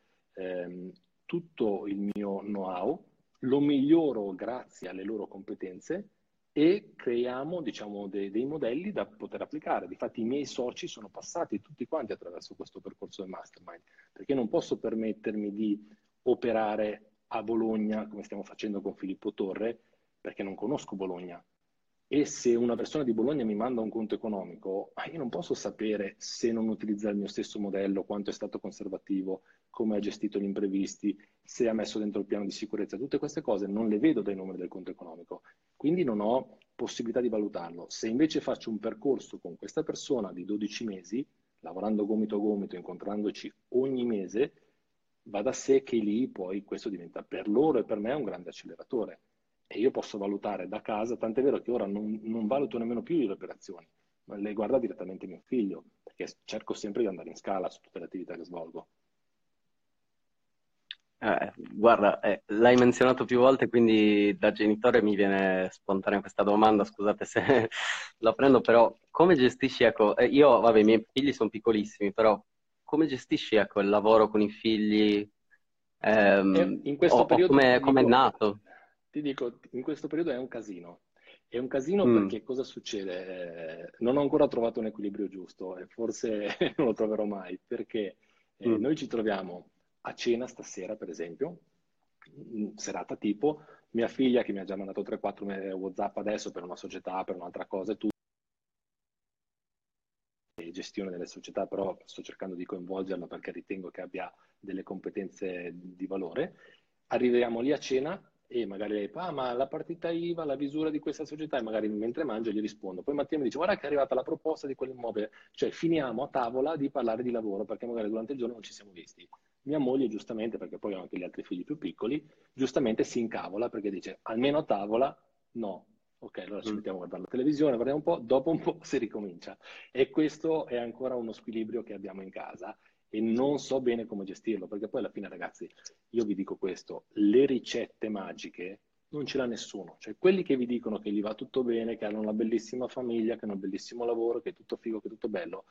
tutto il mio know-how, lo miglioro grazie alle loro competenze e creiamo, diciamo, dei modelli da poter applicare. Difatti i miei soci sono passati tutti quanti attraverso questo percorso del mastermind, perché non posso permettermi di operare a Bologna, come stiamo facendo con Filippo Torre, perché non conosco Bologna. E se una persona di Bologna mi manda un conto economico, io non posso sapere, se non utilizza il mio stesso modello, quanto è stato conservativo, come ha gestito gli imprevisti, se ha messo dentro il piano di sicurezza. Tutte queste cose non le vedo dai numeri del conto economico, quindi non ho possibilità di valutarlo. Se invece faccio un percorso con questa persona di 12 mesi, lavorando gomito a gomito, incontrandoci ogni mese, va da sé che lì poi questo diventa per loro e per me un grande acceleratore e io posso valutare da casa, tant'è vero che ora non valuto nemmeno più le operazioni, ma le guarda direttamente mio figlio, perché cerco sempre di andare in scala su tutte le attività che svolgo. Guarda, l'hai menzionato più volte, quindi da genitore mi viene spontanea questa domanda, scusate se la prendo, però come gestisci, ecco, io, vabbè, i miei figli sono piccolissimi, però come gestisci, ecco, il lavoro con i figli? In questo periodo, come è nato? Ti dico, in questo periodo è un casino. È un casino perché cosa succede? Non ho ancora trovato un equilibrio giusto e forse non lo troverò mai, perché noi ci troviamo a cena stasera, per esempio, serata tipo, mia figlia che mi ha già mandato 3-4 WhatsApp adesso per una società, per un'altra cosa e tutto. Gestione delle società, però sto cercando di coinvolgerla perché ritengo che abbia delle competenze di valore. Arriviamo lì a cena e magari lei fa, ma la partita IVA, la visura di questa società, e magari mentre mangio gli rispondo. Poi Mattia mi dice, guarda che è arrivata la proposta di quell'immobile, cioè finiamo a tavola di parlare di lavoro perché magari durante il giorno non ci siamo visti. Mia moglie, giustamente, perché poi ho anche gli altri figli più piccoli, giustamente si incavola perché dice, almeno a tavola no. Ok, allora ci mettiamo a guardare la televisione, guardiamo un po', dopo un po' si ricomincia. E questo è ancora uno squilibrio che abbiamo in casa e non so bene come gestirlo, perché poi alla fine, ragazzi, io vi dico questo, le ricette magiche non ce l'ha nessuno. Cioè, quelli che vi dicono che gli va tutto bene, che hanno una bellissima famiglia, che hanno un bellissimo lavoro, che è tutto figo, che è tutto bello,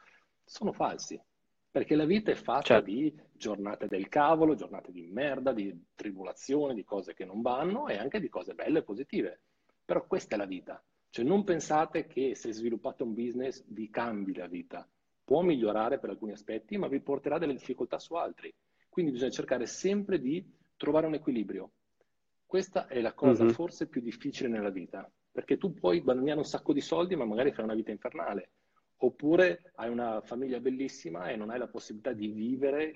sono falsi. Perché la vita è fatta di giornate del cavolo, giornate di merda, di tribolazione, di cose che non vanno e anche di cose belle e positive. Però questa è la vita. Cioè non pensate che se sviluppate un business vi cambi la vita. Può migliorare per alcuni aspetti, ma vi porterà delle difficoltà su altri. Quindi bisogna cercare sempre di trovare un equilibrio. Questa è la cosa forse più difficile nella vita. Perché tu puoi guadagnare un sacco di soldi, ma magari fai una vita infernale. Oppure hai una famiglia bellissima e non hai la possibilità di vivere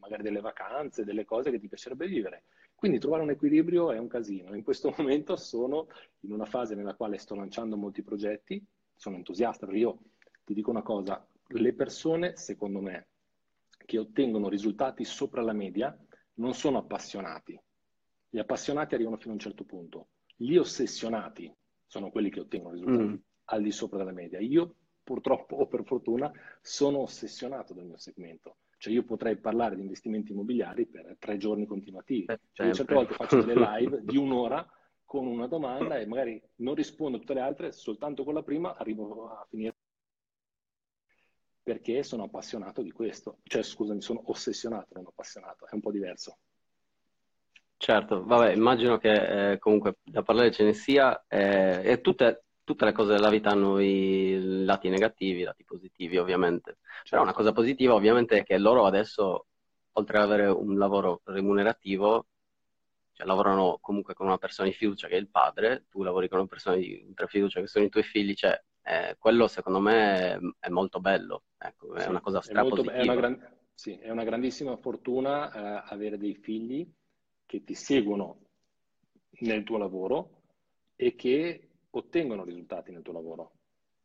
magari delle vacanze, delle cose che ti piacerebbe vivere. Quindi trovare un equilibrio è un casino. In questo momento sono in una fase nella quale sto lanciando molti progetti, sono entusiasta, perché io ti dico una cosa, le persone, secondo me, che ottengono risultati sopra la media non sono appassionati. Gli appassionati arrivano fino a un certo punto. Gli ossessionati sono quelli che ottengono risultati al di sopra della media. Io purtroppo o per fortuna sono ossessionato dal mio segmento, cioè io potrei parlare di investimenti immobiliari per 3 giorni continuativi, cioè io certe volte faccio delle live di un'ora con una domanda e magari non rispondo a tutte le altre, soltanto con la prima arrivo a finire perché sono appassionato di questo, cioè scusami, sono ossessionato, non appassionato, è un po' diverso. Certo, vabbè, immagino che comunque da parlare ce ne sia e tutte le cose della vita hanno i lati negativi, i lati positivi ovviamente. Però una cosa positiva ovviamente è che loro adesso, oltre ad avere un lavoro remunerativo, cioè lavorano comunque con una persona di fiducia che è il padre, tu lavori con una persona di fiducia che sono i tuoi figli, cioè quello secondo me è molto bello, ecco, è una cosa strapositiva. È una grandissima fortuna avere dei figli che ti seguono nel tuo lavoro e che ottengono risultati nel tuo lavoro,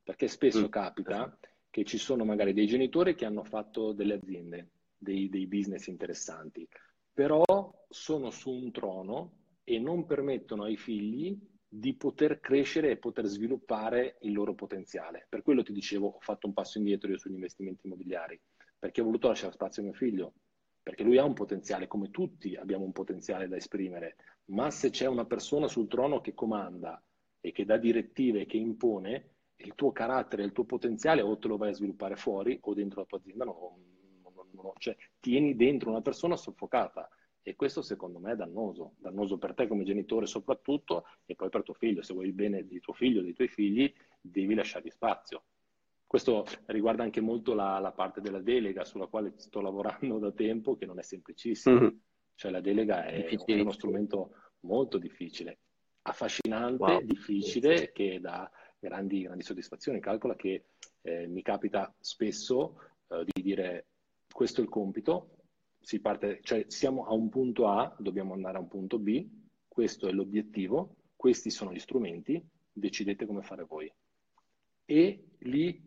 perché spesso capita che ci sono magari dei genitori che hanno fatto delle aziende, dei business interessanti, però sono su un trono e non permettono ai figli di poter crescere e poter sviluppare il loro potenziale. Per quello ti dicevo, ho fatto un passo indietro io sugli investimenti immobiliari, perché ho voluto lasciare spazio a mio figlio, perché lui ha un potenziale, come tutti abbiamo un potenziale da esprimere, ma se c'è una persona sul trono che comanda e che dà direttive, che impone, il tuo carattere, il tuo potenziale o te lo vai a sviluppare fuori o dentro la tua azienda, no. Cioè tieni dentro una persona soffocata e questo secondo me è dannoso per te come genitore soprattutto e poi per tuo figlio, se vuoi il bene di tuo figlio, dei tuoi figli, devi lasciargli spazio. Questo riguarda anche molto la parte della delega sulla quale sto lavorando da tempo, che non è semplicissima, cioè la delega è uno strumento molto difficile. Affascinante, difficile, che dà grandi soddisfazioni. Calcola che mi capita spesso di dire questo è il compito, si parte, cioè siamo a un punto A, dobbiamo andare a un punto B, questo è l'obiettivo, questi sono gli strumenti, decidete come fare voi. E lì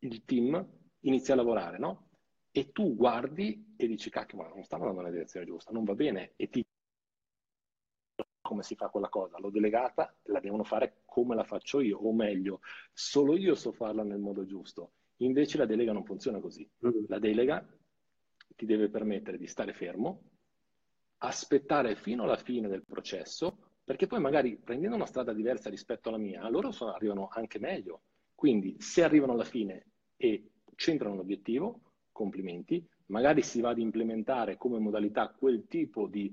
il team inizia a lavorare, no? E tu guardi e dici, cacchio, ma non stiamo andando nella direzione giusta, non va bene, e ti come si fa quella cosa, l'ho delegata, la devono fare come la faccio io, o meglio, solo io so farla nel modo giusto. Invece la delega non funziona così. La delega ti deve permettere di stare fermo, aspettare fino alla fine del processo, perché poi magari prendendo una strada diversa rispetto alla mia, loro arrivano anche meglio. Quindi se arrivano alla fine e centrano l'obiettivo, complimenti, magari si va ad implementare come modalità quel tipo di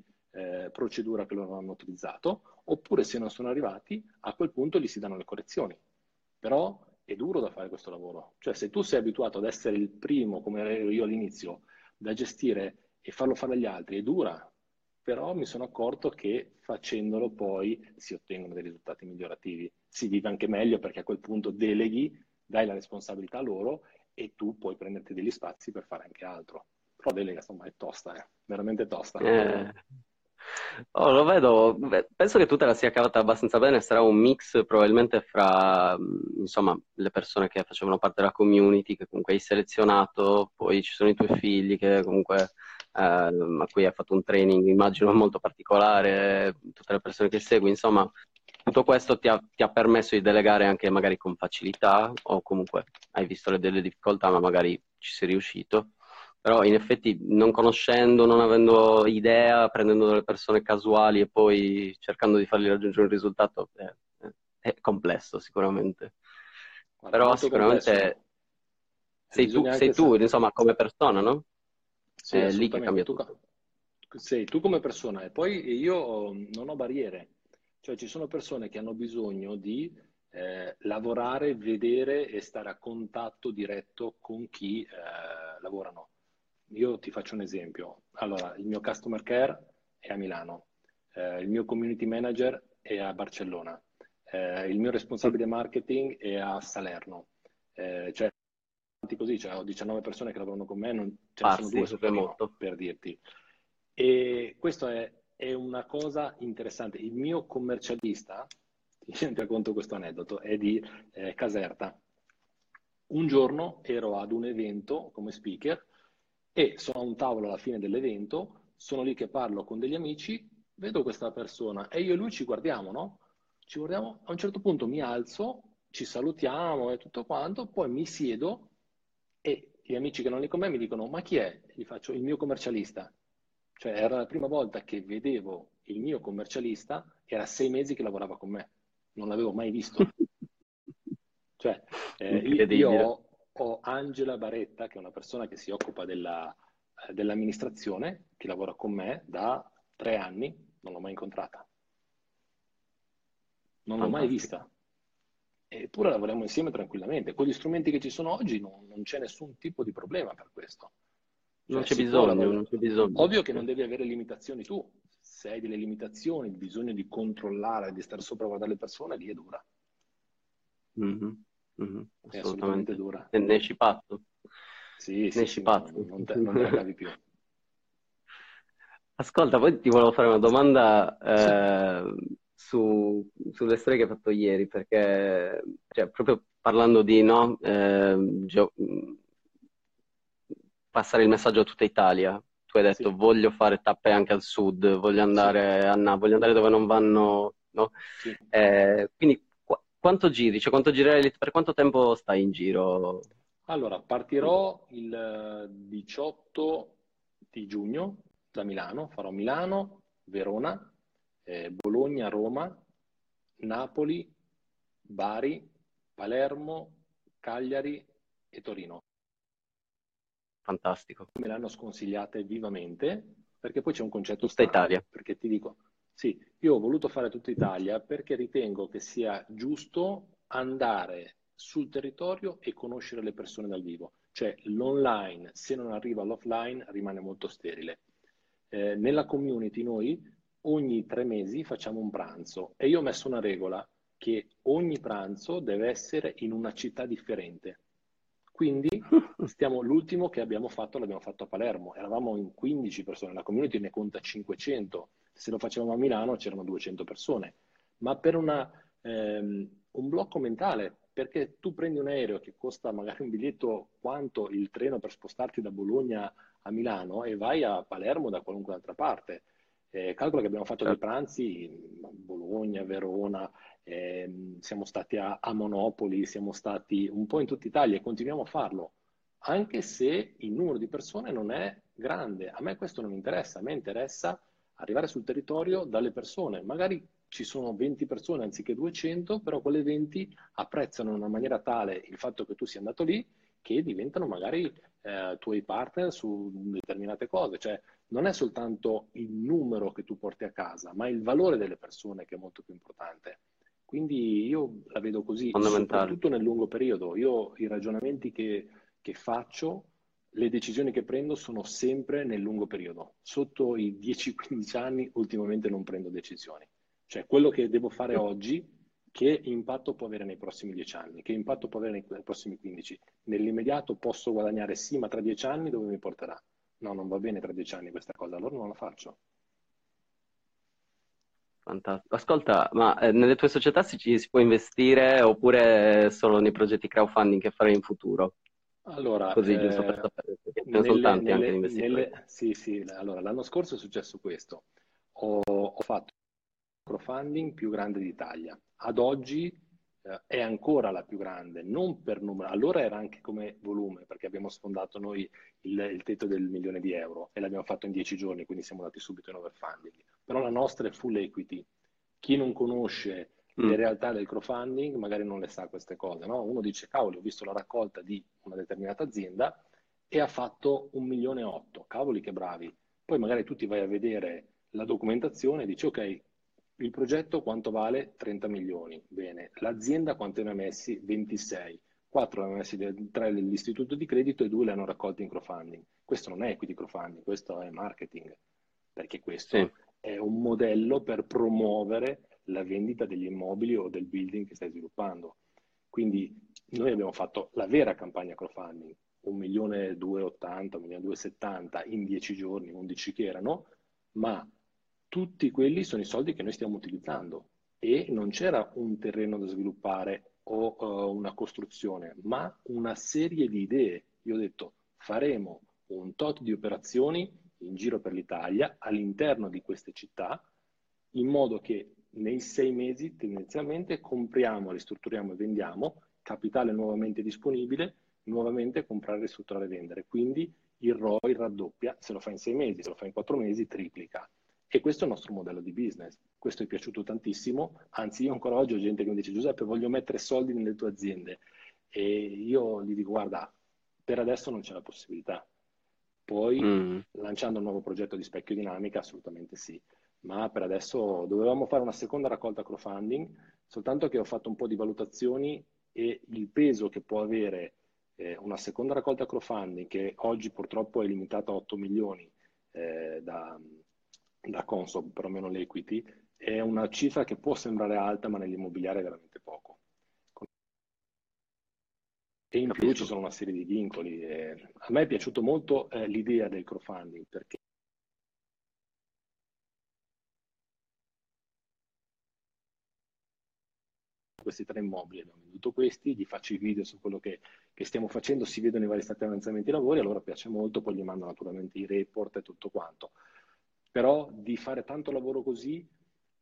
procedura che loro hanno utilizzato, oppure se non sono arrivati a quel punto gli si danno le correzioni. Però è duro da fare questo lavoro, cioè se tu sei abituato ad essere il primo, come ero io all'inizio, da gestire e farlo fare agli altri è dura, però mi sono accorto che facendolo poi si ottengono dei risultati migliorativi, si vive anche meglio perché a quel punto deleghi, dai la responsabilità a loro e tu puoi prenderti degli spazi per fare anche altro. Però delega, insomma, è tosta, veramente tosta. Oh, lo vedo, penso che tu te la sia cavata abbastanza bene, sarà un mix probabilmente fra, insomma, le persone che facevano parte della community che comunque hai selezionato, poi ci sono i tuoi figli che comunque a cui hai fatto un training immagino molto particolare, tutte le persone che segui, insomma tutto questo ti ha permesso di delegare anche magari con facilità, o comunque hai visto delle difficoltà ma magari ci sei riuscito, però in effetti non conoscendo, non avendo idea, prendendo delle persone casuali e poi cercando di fargli raggiungere un risultato è complesso sicuramente. Guarda, però sicuramente sei tu insomma come persona, no? Sì, è lì che cambia tutto. Sei tu come persona, e poi io non ho barriere, cioè ci sono persone che hanno bisogno di lavorare, vedere e stare a contatto diretto con chi lavorano. Io ti faccio un esempio. Allora, il mio customer care è a Milano, il mio community manager è a Barcellona, il mio responsabile marketing è a Salerno, cioè così, cioè, ho 19 persone che lavorano con me, non ce ne sono due su remoto, per dirti. E questa è una cosa interessante. Il mio commercialista, ti racconto questo aneddoto, è di Caserta. Un giorno ero ad un evento come speaker e sono a un tavolo alla fine dell'evento, sono lì che parlo con degli amici, vedo questa persona e io e lui ci guardiamo, no? Ci guardiamo, a un certo punto mi alzo, ci salutiamo e tutto quanto, poi mi siedo e gli amici che non li con me mi dicono: ma chi è? Gli faccio: il mio commercialista. Cioè era la prima volta che vedevo il mio commercialista, era 6 mesi che lavorava con me, non l'avevo mai visto. Cioè io ho Angela Barretta, che è una persona che si occupa dell'amministrazione, che lavora con me da 3 anni, non l'ho mai incontrata, non l'ho mai vista, eppure lavoriamo insieme tranquillamente. Con gli strumenti che ci sono oggi non c'è nessun tipo di problema per questo. Non c'è bisogno. Ovvio che non devi avere limitazioni tu. Se hai delle limitazioni, il bisogno di controllare, di stare sopra a guardare le persone, lì è dura. È assolutamente dura. Ne esci patto. Sì, patto. Non te la cavi più. Ascolta, poi ti volevo fare una domanda sulle storie che hai fatto ieri, perché cioè, proprio parlando di passare il messaggio a tutta Italia. Tu hai detto: voglio fare tappe anche al sud, voglio andare a Napoli, voglio andare dove non vanno, no? Sì. Quindi quanto giri? Cioè, quanto girerai? Per quanto tempo stai in giro? Allora, partirò il 18 di giugno da Milano, farò Milano, Verona, Bologna, Roma, Napoli, Bari, Palermo, Cagliari e Torino. Fantastico. Me l'hanno sconsigliate vivamente, perché poi c'è un concetto tutta Italia. Perché ti dico, sì, io ho voluto fare tutta Italia perché ritengo che sia giusto andare sul territorio e conoscere le persone dal vivo. Cioè l'online, se non arriva all'offline, rimane molto sterile. Nella community noi ogni 3 mesi facciamo un pranzo, e io ho messo una regola che ogni pranzo deve essere in una città differente. Quindi l'ultimo che abbiamo fatto l'abbiamo fatto a Palermo, eravamo in 15 persone, la community ne conta 500, se lo facevamo a Milano c'erano 200 persone, ma per un blocco mentale, perché tu prendi un aereo che costa magari un biglietto quanto il treno per spostarti da Bologna a Milano e vai a Palermo da qualunque altra parte. Calcola che abbiamo fatto dei pranzi a Bologna, Verona, siamo stati a Monopoli, siamo stati un po' in tutta Italia e continuiamo a farlo, anche se il numero di persone non è grande. A me questo non interessa, a me interessa arrivare sul territorio dalle persone. Magari ci sono 20 persone anziché 200, però quelle 20 apprezzano in una maniera tale il fatto che tu sia andato lì, che diventano magari tuoi partner su determinate cose. Cioè non è soltanto il numero che tu porti a casa, ma il valore delle persone, che è molto più importante. Quindi io la vedo così, soprattutto nel lungo periodo. Io i ragionamenti che faccio, le decisioni che prendo sono sempre nel lungo periodo. Sotto i 10-15 anni ultimamente non prendo decisioni. Cioè quello che devo fare oggi, che impatto può avere nei prossimi 10 anni? Che impatto può avere nei prossimi 15? Nell'immediato posso guadagnare sì, ma tra 10 anni dove mi porterà? No, non va bene tra 10 anni questa cosa, allora non la faccio. Fantastico. Ascolta, ma nelle tue società si può investire oppure solo nei progetti crowdfunding che farai in futuro? Allora, così giusto per sapere, perché ne sono tanti anche di investitori. Sì, allora l'anno scorso è successo questo. Ho fatto crowdfunding più grande d'Italia. Ad oggi è ancora la più grande, non per numero, allora era anche come volume, perché abbiamo sfondato noi il tetto del 1.000.000 di euro e l'abbiamo fatto in 10 giorni, quindi siamo andati subito in overfunding. Però la nostra è full equity. Chi non conosce le realtà del crowdfunding magari non le sa queste cose, no? Uno dice, cavoli, ho visto la raccolta di una determinata azienda e ha fatto 1.800.000, cavoli che bravi. Poi magari tu ti vai a vedere la documentazione e dici, ok, il progetto quanto vale? 30 milioni. Bene. L'azienda quanto ne ha messi? 26. 4 ne hanno messi 3 dell'istituto di credito e 2 le hanno raccolti in crowdfunding. Questo non è equity crowdfunding, questo è marketing, perché questo è un modello per promuovere la vendita degli immobili o del building che stai sviluppando. Quindi noi abbiamo fatto la vera campagna crowdfunding, 1.280.000, 1.270.000 in 10 giorni, 11 che erano, ma tutti quelli sono i soldi che noi stiamo utilizzando e non c'era un terreno da sviluppare o una costruzione, ma una serie di idee. Io ho detto, faremo un tot di operazioni in giro per l'Italia, all'interno di queste città, in modo che nei 6 mesi tendenzialmente compriamo, ristrutturiamo e vendiamo, capitale nuovamente disponibile, nuovamente comprare, ristrutturare e vendere. Quindi il ROI raddoppia, se lo fa in 6 mesi, se lo fa in 4 mesi, triplica. E questo è il nostro modello di business. Questo è piaciuto tantissimo, anzi io ancora oggi ho gente che mi dice, Giuseppe, voglio mettere soldi nelle tue aziende, e io gli dico, guarda, per adesso non c'è la possibilità, poi lanciando un nuovo progetto di Specchio Dinamica assolutamente sì, ma per adesso dovevamo fare una seconda raccolta crowdfunding, soltanto che ho fatto un po' di valutazioni e il peso che può avere una seconda raccolta crowdfunding, che oggi purtroppo è limitata a 8 milioni da Consob, perlomeno l'equity, è una cifra che può sembrare alta, ma nell'immobiliare è veramente poco. E in più ci sono una serie di vincoli. A me è piaciuto molto l'idea del crowdfunding, perché questi 3 immobili abbiamo venduto questi, gli faccio i video su quello che stiamo facendo, si vedono i vari stati di avanzamento dei lavori, allora piace molto, poi gli mando naturalmente i report e tutto quanto. Però di fare tanto lavoro così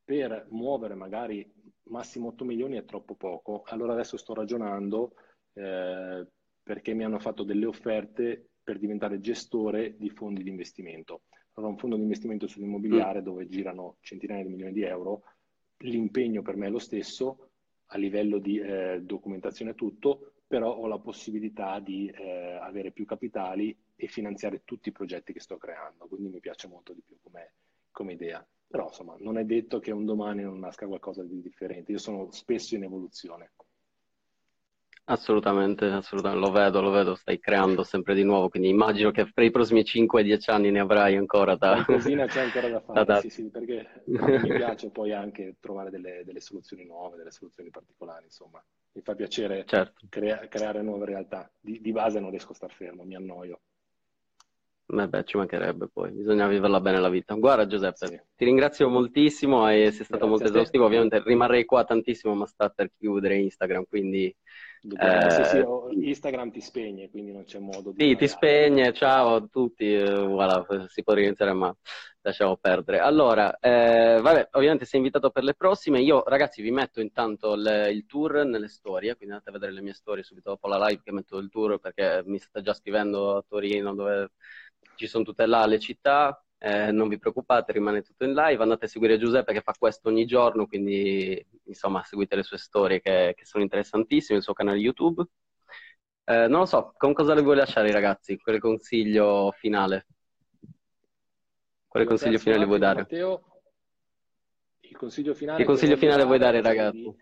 per muovere magari massimo 8 milioni è troppo poco. Allora adesso sto ragionando perché mi hanno fatto delle offerte per diventare gestore di fondi di investimento. Allora un fondo di investimento sull'immobiliare dove girano centinaia di milioni di euro, l'impegno per me è lo stesso a livello di documentazione e tutto, però ho la possibilità di avere più capitali e finanziare tutti i progetti che sto creando, quindi mi piace molto di più come idea. Però insomma, non è detto che un domani non nasca qualcosa di differente, io sono spesso in evoluzione. Assolutamente, assolutamente, lo vedo, stai creando sempre di nuovo, quindi immagino che per i prossimi 5-10 anni ne avrai ancora da... Qualcosina c'è ancora da fare, sì, perché mi piace poi anche trovare delle soluzioni nuove, delle soluzioni particolari, insomma. Mi fa piacere creare nuove realtà, di base non riesco a star fermo, mi annoio. Beh, ci mancherebbe, poi bisogna viverla bene la vita. Guarda Giuseppe, ti ringrazio moltissimo e sei stato molto esaustivo, ovviamente rimarrei qua tantissimo, ma sta per chiudere Instagram, quindi Instagram ti spegne, quindi non c'è modo di ti spegne, ciao a tutti, voilà, si può iniziare, ma lasciamo perdere. Allora, vabbè, ovviamente sei invitato per le prossime. Io ragazzi vi metto intanto il tour nelle storie, quindi andate a vedere le mie storie subito dopo la live che metto il tour, perché mi sta già scrivendo a Torino dove ci sono tutte là le città. Non vi preoccupate, rimane tutto in live, andate a seguire Giuseppe che fa questo ogni giorno, quindi insomma seguite le sue storie che sono interessantissime, il suo canale YouTube. Non lo so, con cosa le vuoi lasciare ragazzi? Quale consiglio finale? Quale consiglio finale vuoi dare? Matteo, il consiglio finale vuoi dare ragazzi?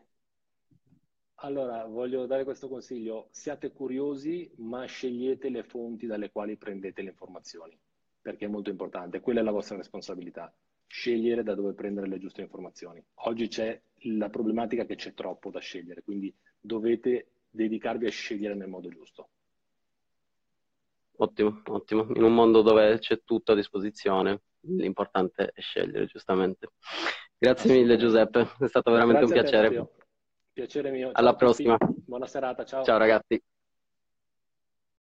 Allora, voglio dare questo consiglio, siate curiosi ma scegliete le fonti dalle quali prendete le informazioni, perché è molto importante, quella è la vostra responsabilità, scegliere da dove prendere le giuste informazioni. Oggi c'è la problematica che c'è troppo da scegliere, quindi dovete dedicarvi a scegliere nel modo giusto. Ottimo, ottimo. In un mondo dove c'è tutto a disposizione, l'importante è scegliere, giustamente. Grazie mille Giuseppe, è stato veramente un piacere. Piacere mio. Alla prossima. Buona serata, ciao. Ciao ragazzi.